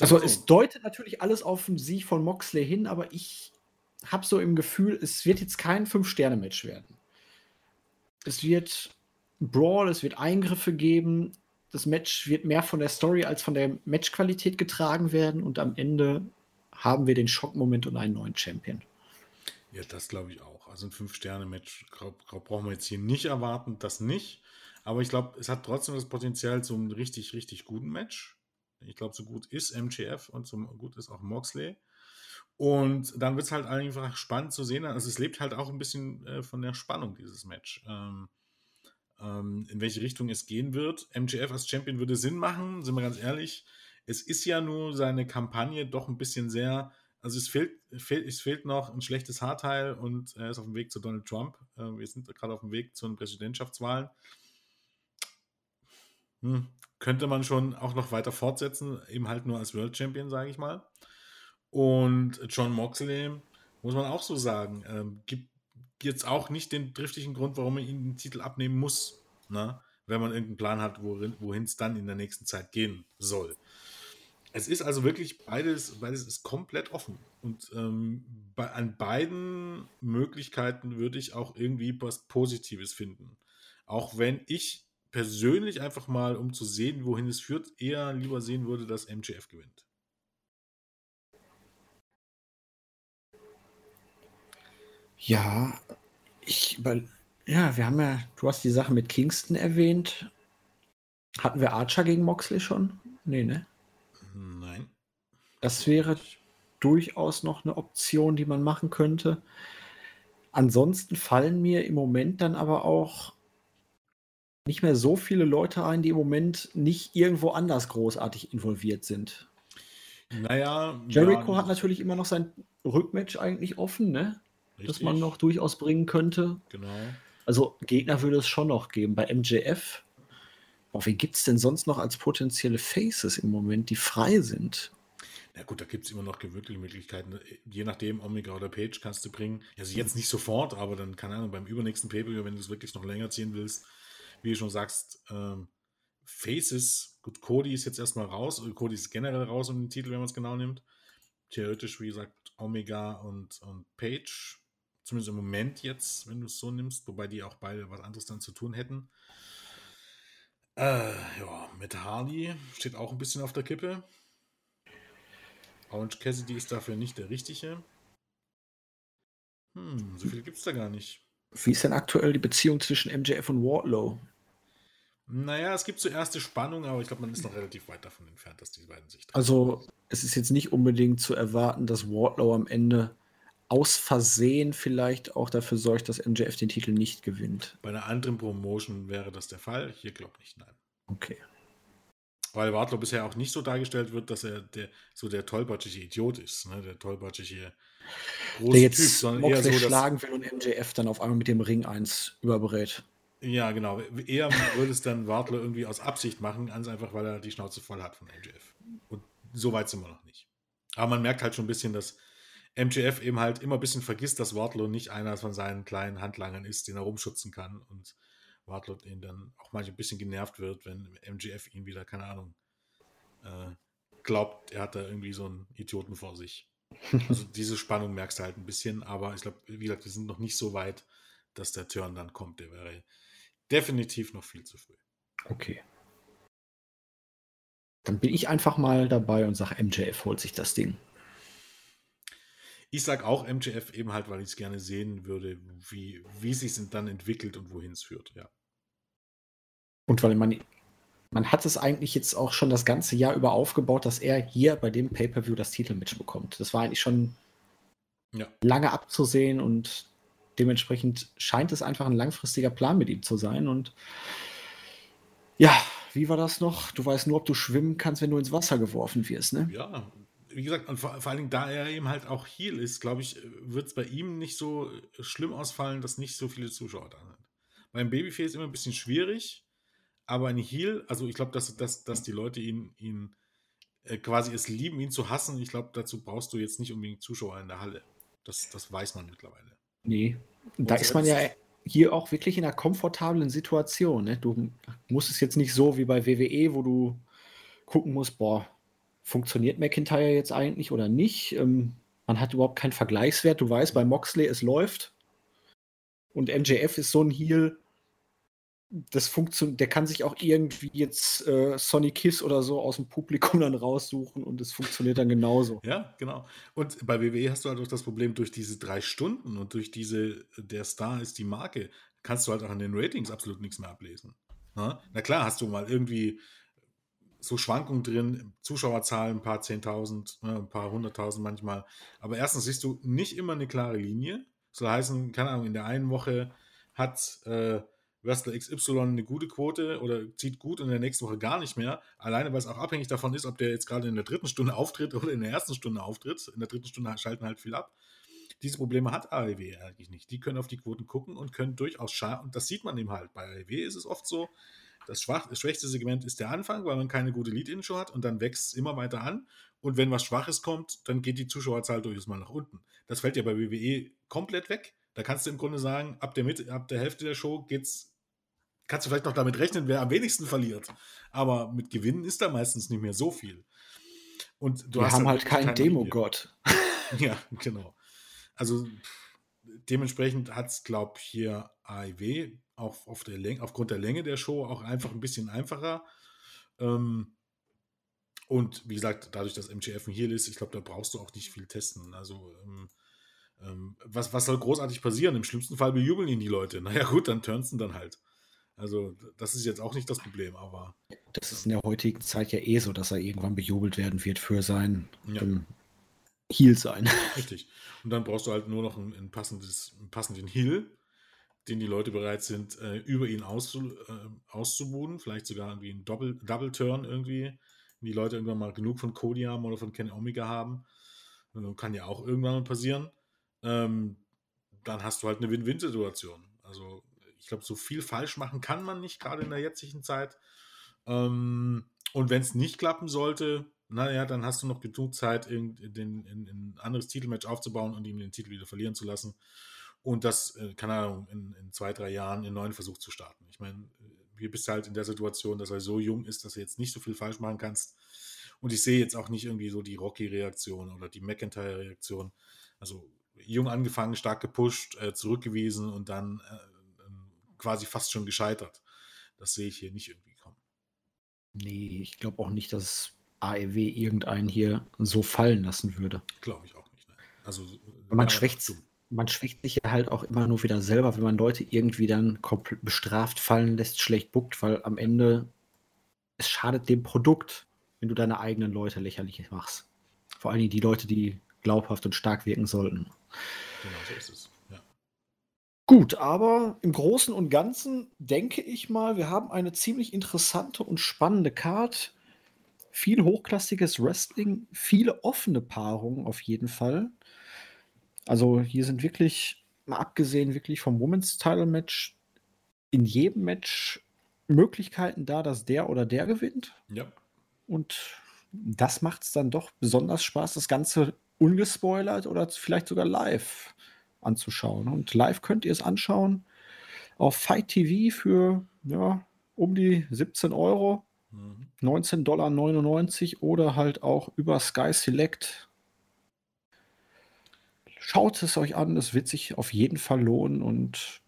also es deutet natürlich alles auf den Sieg von Moxley hin, aber ich habe so im Gefühl, es wird jetzt kein Fünf-Sterne-Match werden. Es wird Brawl, es wird Eingriffe geben, das Match wird mehr von der Story als von der Matchqualität getragen werden und am Ende haben wir den Schockmoment und einen neuen Champion. Ja, das glaube ich auch. Also ein Fünf-Sterne-Match brauchen wir jetzt hier nicht erwarten, das nicht. Aber ich glaube, es hat trotzdem das Potenzial zu einem richtig, richtig guten Match. Ich glaube, so gut ist M J F und so gut ist auch Moxley. Und dann wird es halt einfach spannend zu sehen. Also es lebt halt auch ein bisschen äh, von der Spannung, dieses Match. Ähm, ähm, in welche Richtung es gehen wird. M J F als Champion würde Sinn machen, sind wir ganz ehrlich. Es ist ja nur seine Kampagne doch ein bisschen sehr, also es fehlt, fehl, es fehlt noch ein schlechtes Haarteil und er ist auf dem Weg zu Donald Trump. Äh, wir sind gerade auf dem Weg zu den Präsidentschaftswahlen. Hm. Könnte man schon auch noch weiter fortsetzen, eben halt nur als World Champion, sage ich mal. Und John Moxley, muss man auch so sagen, ähm, gibt jetzt auch nicht den triftigen Grund, warum man ihn den Titel abnehmen muss, ne? Wenn man irgendeinen Plan hat, wohin es dann in der nächsten Zeit gehen soll. Es ist also wirklich beides, beides ist komplett offen. Und ähm, bei, an beiden Möglichkeiten würde ich auch irgendwie was Positives finden. Auch wenn ich persönlich einfach mal, um zu sehen, wohin es führt, eher lieber sehen würde, dass M J F gewinnt. Ja, ich, ja, wir haben ja, du hast die Sache mit Kingston erwähnt. Hatten wir Archer gegen Moxley schon? Nee, ne? Nein. Das wäre durchaus noch eine Option, die man machen könnte. Ansonsten fallen mir im Moment dann aber auch nicht mehr so viele Leute ein, die im Moment nicht irgendwo anders großartig involviert sind. Naja, Jericho ja, hat natürlich immer noch sein Rückmatch eigentlich offen, ne? Das man noch durchaus bringen könnte. Genau. Also Gegner würde es schon noch geben. Bei M J F, oh, wen gibt es denn sonst noch als potenzielle Faces im Moment, die frei sind? Na gut, da gibt es immer noch gewöhnliche Möglichkeiten. Je nachdem, Omega oder Page kannst du bringen. Also jetzt nicht sofort, aber dann, keine Ahnung, beim übernächsten Pay-Per-View, wenn du es wirklich noch länger ziehen willst, wie du schon sagst, ähm, Faces, gut, Cody ist jetzt erstmal raus. Cody ist generell raus um den Titel, wenn man es genau nimmt. Theoretisch, wie gesagt, Omega und, und Page, zumindest im Moment jetzt, wenn du es so nimmst, wobei die auch beide was anderes dann zu tun hätten. Äh, ja, Matt Hardy steht auch ein bisschen auf der Kippe. Orange Cassidy ist dafür nicht der Richtige. Hm, so viel gibt's da gar nicht. Wie ist denn aktuell die Beziehung zwischen M J F und Wardlow? Naja, es gibt zuerst die Spannung, aber ich glaube, man ist noch relativ weit davon entfernt, dass die beiden sich treffen. Also es ist jetzt nicht unbedingt zu erwarten, dass Wardlow am Ende aus Versehen vielleicht auch dafür sorgt, dass M J F den Titel nicht gewinnt. Bei einer anderen Promotion wäre das der Fall. Hier glaube ich nicht, nein. Okay. Weil Wardlow bisher auch nicht so dargestellt wird, dass er der, so der tollpatschige Idiot ist, ne? Der tollpatschige große der jetzt Typ, sondern Moxley eher so, dass schlagen will und M J F dann auf einmal mit dem Ring eins überbrät. Ja, genau. Eher würde es dann Wardlow irgendwie aus Absicht machen, ganz einfach, weil er die Schnauze voll hat von M J F. Und so weit sind wir noch nicht. Aber man merkt halt schon ein bisschen, dass M J F eben halt immer ein bisschen vergisst, dass Wardlow nicht einer von seinen kleinen Handlangern ist, den er rumschützen kann. Und Wardlow ihn dann auch manchmal ein bisschen genervt wird, wenn M J F ihn wieder, keine Ahnung, äh, glaubt, er hat da irgendwie so einen Idioten vor sich. Also diese Spannung merkst du halt ein bisschen, aber ich glaube, wie gesagt, wir sind noch nicht so weit, dass der Turn dann kommt. Der wäre definitiv noch viel zu früh. Okay. Dann bin ich einfach mal dabei und sage, M J F holt sich das Ding. Ich sage auch M J F eben halt, weil ich es gerne sehen würde, wie, wie sich es dann entwickelt und wohin es führt, ja. Und weil man, man hat es eigentlich jetzt auch schon das ganze Jahr über aufgebaut, dass er hier bei dem Pay-Per-View das Titelmatch bekommt. Das war eigentlich schon ja. lange abzusehen und dementsprechend scheint es einfach ein langfristiger Plan mit ihm zu sein. Und ja, wie war das noch? Du weißt nur, ob du schwimmen kannst, wenn du ins Wasser geworfen wirst, ne? Ja, wie gesagt, und vor, vor allen Dingen, da er eben halt auch Heel ist, glaube ich, wird es bei ihm nicht so schlimm ausfallen, dass nicht so viele Zuschauer da sind. Beim Babyface ist immer ein bisschen schwierig, aber ein Heel, also ich glaube, dass, dass, dass die Leute ihn, ihn äh, quasi es lieben, ihn zu hassen. Ich glaube, dazu brauchst du jetzt nicht unbedingt Zuschauer in der Halle. Das, das weiß man mittlerweile. Nee, und da ist man ja hier auch wirklich in einer komfortablen Situation. Ne? Du musst es jetzt nicht so wie bei W W E, wo du gucken musst, boah, funktioniert McIntyre jetzt eigentlich oder nicht? Ähm, man hat überhaupt keinen Vergleichswert. Du weißt, bei Moxley, es läuft. Und M J F ist so ein Heel, das funktioniert, der kann sich auch irgendwie jetzt äh, Sonny Kiss oder so aus dem Publikum dann raussuchen und es funktioniert dann genauso. Ja, genau. Und bei W W E hast du halt auch das Problem, durch diese drei Stunden und durch diese, der Star ist die Marke, kannst du halt auch an den Ratings absolut nichts mehr ablesen. Na, Na klar, hast du mal irgendwie so Schwankungen drin, Zuschauerzahlen, ein paar zehntausend, ein paar hunderttausend manchmal. Aber erstens siehst du nicht immer eine klare Linie. Das soll heißen, keine Ahnung, in der einen Woche hat äh, Wrestler X Y eine gute Quote oder zieht gut und in der nächsten Woche gar nicht mehr. Alleine, weil es auch abhängig davon ist, ob der jetzt gerade in der dritten Stunde auftritt oder in der ersten Stunde auftritt. In der dritten Stunde schalten halt viel ab. Diese Probleme hat A E W eigentlich nicht. Die können auf die Quoten gucken und können durchaus schaden. Und das sieht man eben halt. Bei A E W ist es oft so, das schwächste Segment ist der Anfang, weil man keine gute Lead-In-Show hat und dann wächst es immer weiter an. Und wenn was Schwaches kommt, dann geht die Zuschauerzahl durchaus mal nach unten. Das fällt ja bei W W E komplett weg. Da kannst du im Grunde sagen, ab der Mitte, ab der Hälfte der Show geht's, kannst du vielleicht noch damit rechnen, wer am wenigsten verliert. Aber mit Gewinnen ist da meistens nicht mehr so viel. Und du Wir hast haben halt keinen Demogott. Ja, genau. Also dementsprechend hat es, glaube ich, hier A E W auch auf der Läng- aufgrund der Länge der Show auch einfach ein bisschen einfacher. Ähm, und wie gesagt, dadurch, dass M J F ein Heel ist, ich glaube, da brauchst du auch nicht viel testen. Also ähm, ähm, was, was soll großartig passieren? Im schlimmsten Fall bejubeln ihn die Leute. Naja gut, dann turnsen dann halt. Also das ist jetzt auch nicht das Problem, aber das ist in der heutigen Zeit ja eh so, dass er irgendwann bejubelt werden wird für sein ja. ähm, Heel sein. Richtig. Und dann brauchst du halt nur noch ein, ein passendes, einen passenden Heel, den die Leute bereit sind, äh, über ihn auszu, äh, auszubuhen. Vielleicht sogar irgendwie einen Double, Double Turn irgendwie, wenn die Leute irgendwann mal genug von Cody haben oder von Kenny Omega haben. Also kann ja auch irgendwann mal passieren. Ähm, dann hast du halt eine Win-Win-Situation. Also ich glaube, so viel falsch machen kann man nicht, gerade in der jetzigen Zeit. Ähm, und wenn es nicht klappen sollte, naja, dann hast du noch genug Zeit, ein in, in, in anderes Titelmatch aufzubauen und ihm den Titel wieder verlieren zu lassen. Und das, äh, keine Ahnung, in, in zwei, drei Jahren einen neuen Versuch zu starten. Ich meine, hier bist du halt in der Situation, dass er so jung ist, dass du jetzt nicht so viel falsch machen kannst. Und ich sehe jetzt auch nicht irgendwie so die Rocky-Reaktion oder die McIntyre-Reaktion. Also jung angefangen, stark gepusht, äh, zurückgewiesen und dann äh, quasi fast schon gescheitert. Das sehe ich hier nicht irgendwie kommen. Nee, ich glaube auch nicht, dass A E W irgendeinen hier so fallen lassen würde. Glaube ich auch nicht. Ne? Also man schwächt, man schwächt sich ja halt auch immer nur wieder selber, wenn man Leute irgendwie dann komplett bestraft fallen lässt, schlecht buckt, weil am Ende es schadet dem Produkt, wenn du deine eigenen Leute lächerlich machst. Vor allen Dingen die Leute, die glaubhaft und stark wirken sollten. Genau, so ist es. Ja. Gut, aber im Großen und Ganzen denke ich mal, wir haben eine ziemlich interessante und spannende Card. Viel hochklassiges Wrestling, viele offene Paarungen auf jeden Fall. Also hier sind wirklich, mal abgesehen wirklich vom Women's Title Match, in jedem Match Möglichkeiten da, dass der oder der gewinnt. Ja. Und das macht es dann doch besonders Spaß, das Ganze ungespoilert oder vielleicht sogar live anzuschauen. Und live könnt ihr es anschauen auf Fight T V für ja, um die siebzehn Euro. neunzehn Dollar neunundneunzig oder halt auch über Sky Select. Schaut es euch an, es wird sich auf jeden Fall lohnen und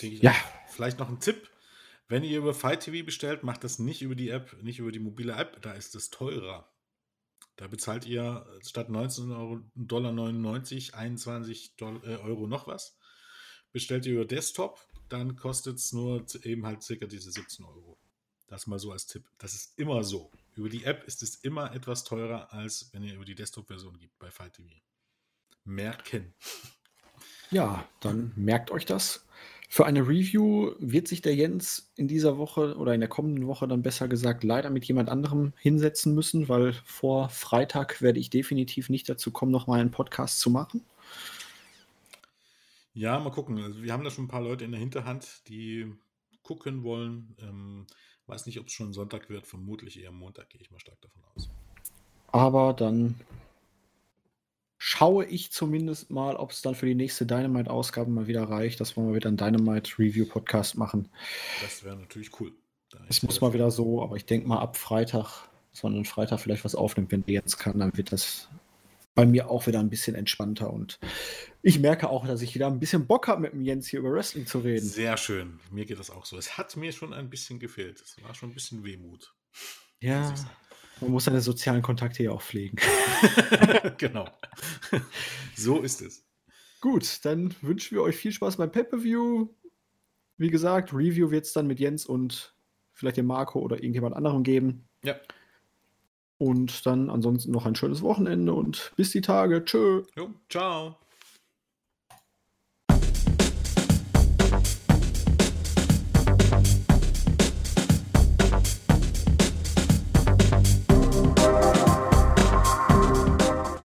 ja. Vielleicht noch ein Tipp, wenn ihr über Fight T V bestellt, macht das nicht über die App, nicht über die mobile App, da ist es teurer. Da bezahlt ihr statt neunzehn Dollar neunundneunzig einundzwanzig Euro noch was. Bestellt ihr über Desktop, dann kostet es nur eben halt circa diese siebzehn Euro. Das mal so als Tipp. Das ist immer so. Über die App ist es immer etwas teurer, als wenn ihr über die Desktop-Version geht bei Fight T V. Merken. Ja, dann merkt euch das. Für eine Review wird sich der Jens in dieser Woche oder in der kommenden Woche dann besser gesagt leider mit jemand anderem hinsetzen müssen, weil vor Freitag werde ich definitiv nicht dazu kommen, nochmal einen Podcast zu machen. Ja, mal gucken. Also wir haben da schon ein paar Leute in der Hinterhand, die gucken wollen. Ähm, Weiß nicht, ob es schon Sonntag wird, vermutlich eher Montag, gehe ich mal stark davon aus. Aber dann schaue ich zumindest mal, ob es dann für die nächste Dynamite-Ausgabe mal wieder reicht, dass wir mal wieder einen Dynamite-Review-Podcast machen. Das wäre natürlich cool. Es muss mal wieder so, aber ich denke mal ab Freitag, sondern Freitag vielleicht was aufnimmt, wenn der jetzt kann, dann wird das bei mir auch wieder ein bisschen entspannter und ich merke auch, dass ich wieder ein bisschen Bock habe, mit dem Jens hier über Wrestling zu reden. Sehr schön. Mir geht das auch so. Es hat mir schon ein bisschen gefehlt. Es war schon ein bisschen Wehmut. Ja, man muss seine sozialen Kontakte ja auch pflegen. Genau. So ist es. Gut, dann wünschen wir euch viel Spaß beim Pay-Per-View. Wie gesagt, Review wird es dann mit Jens und vielleicht dem Marco oder irgendjemand anderem geben. Ja. Und dann ansonsten noch ein schönes Wochenende und bis die Tage. Tschö. Jo, ciao.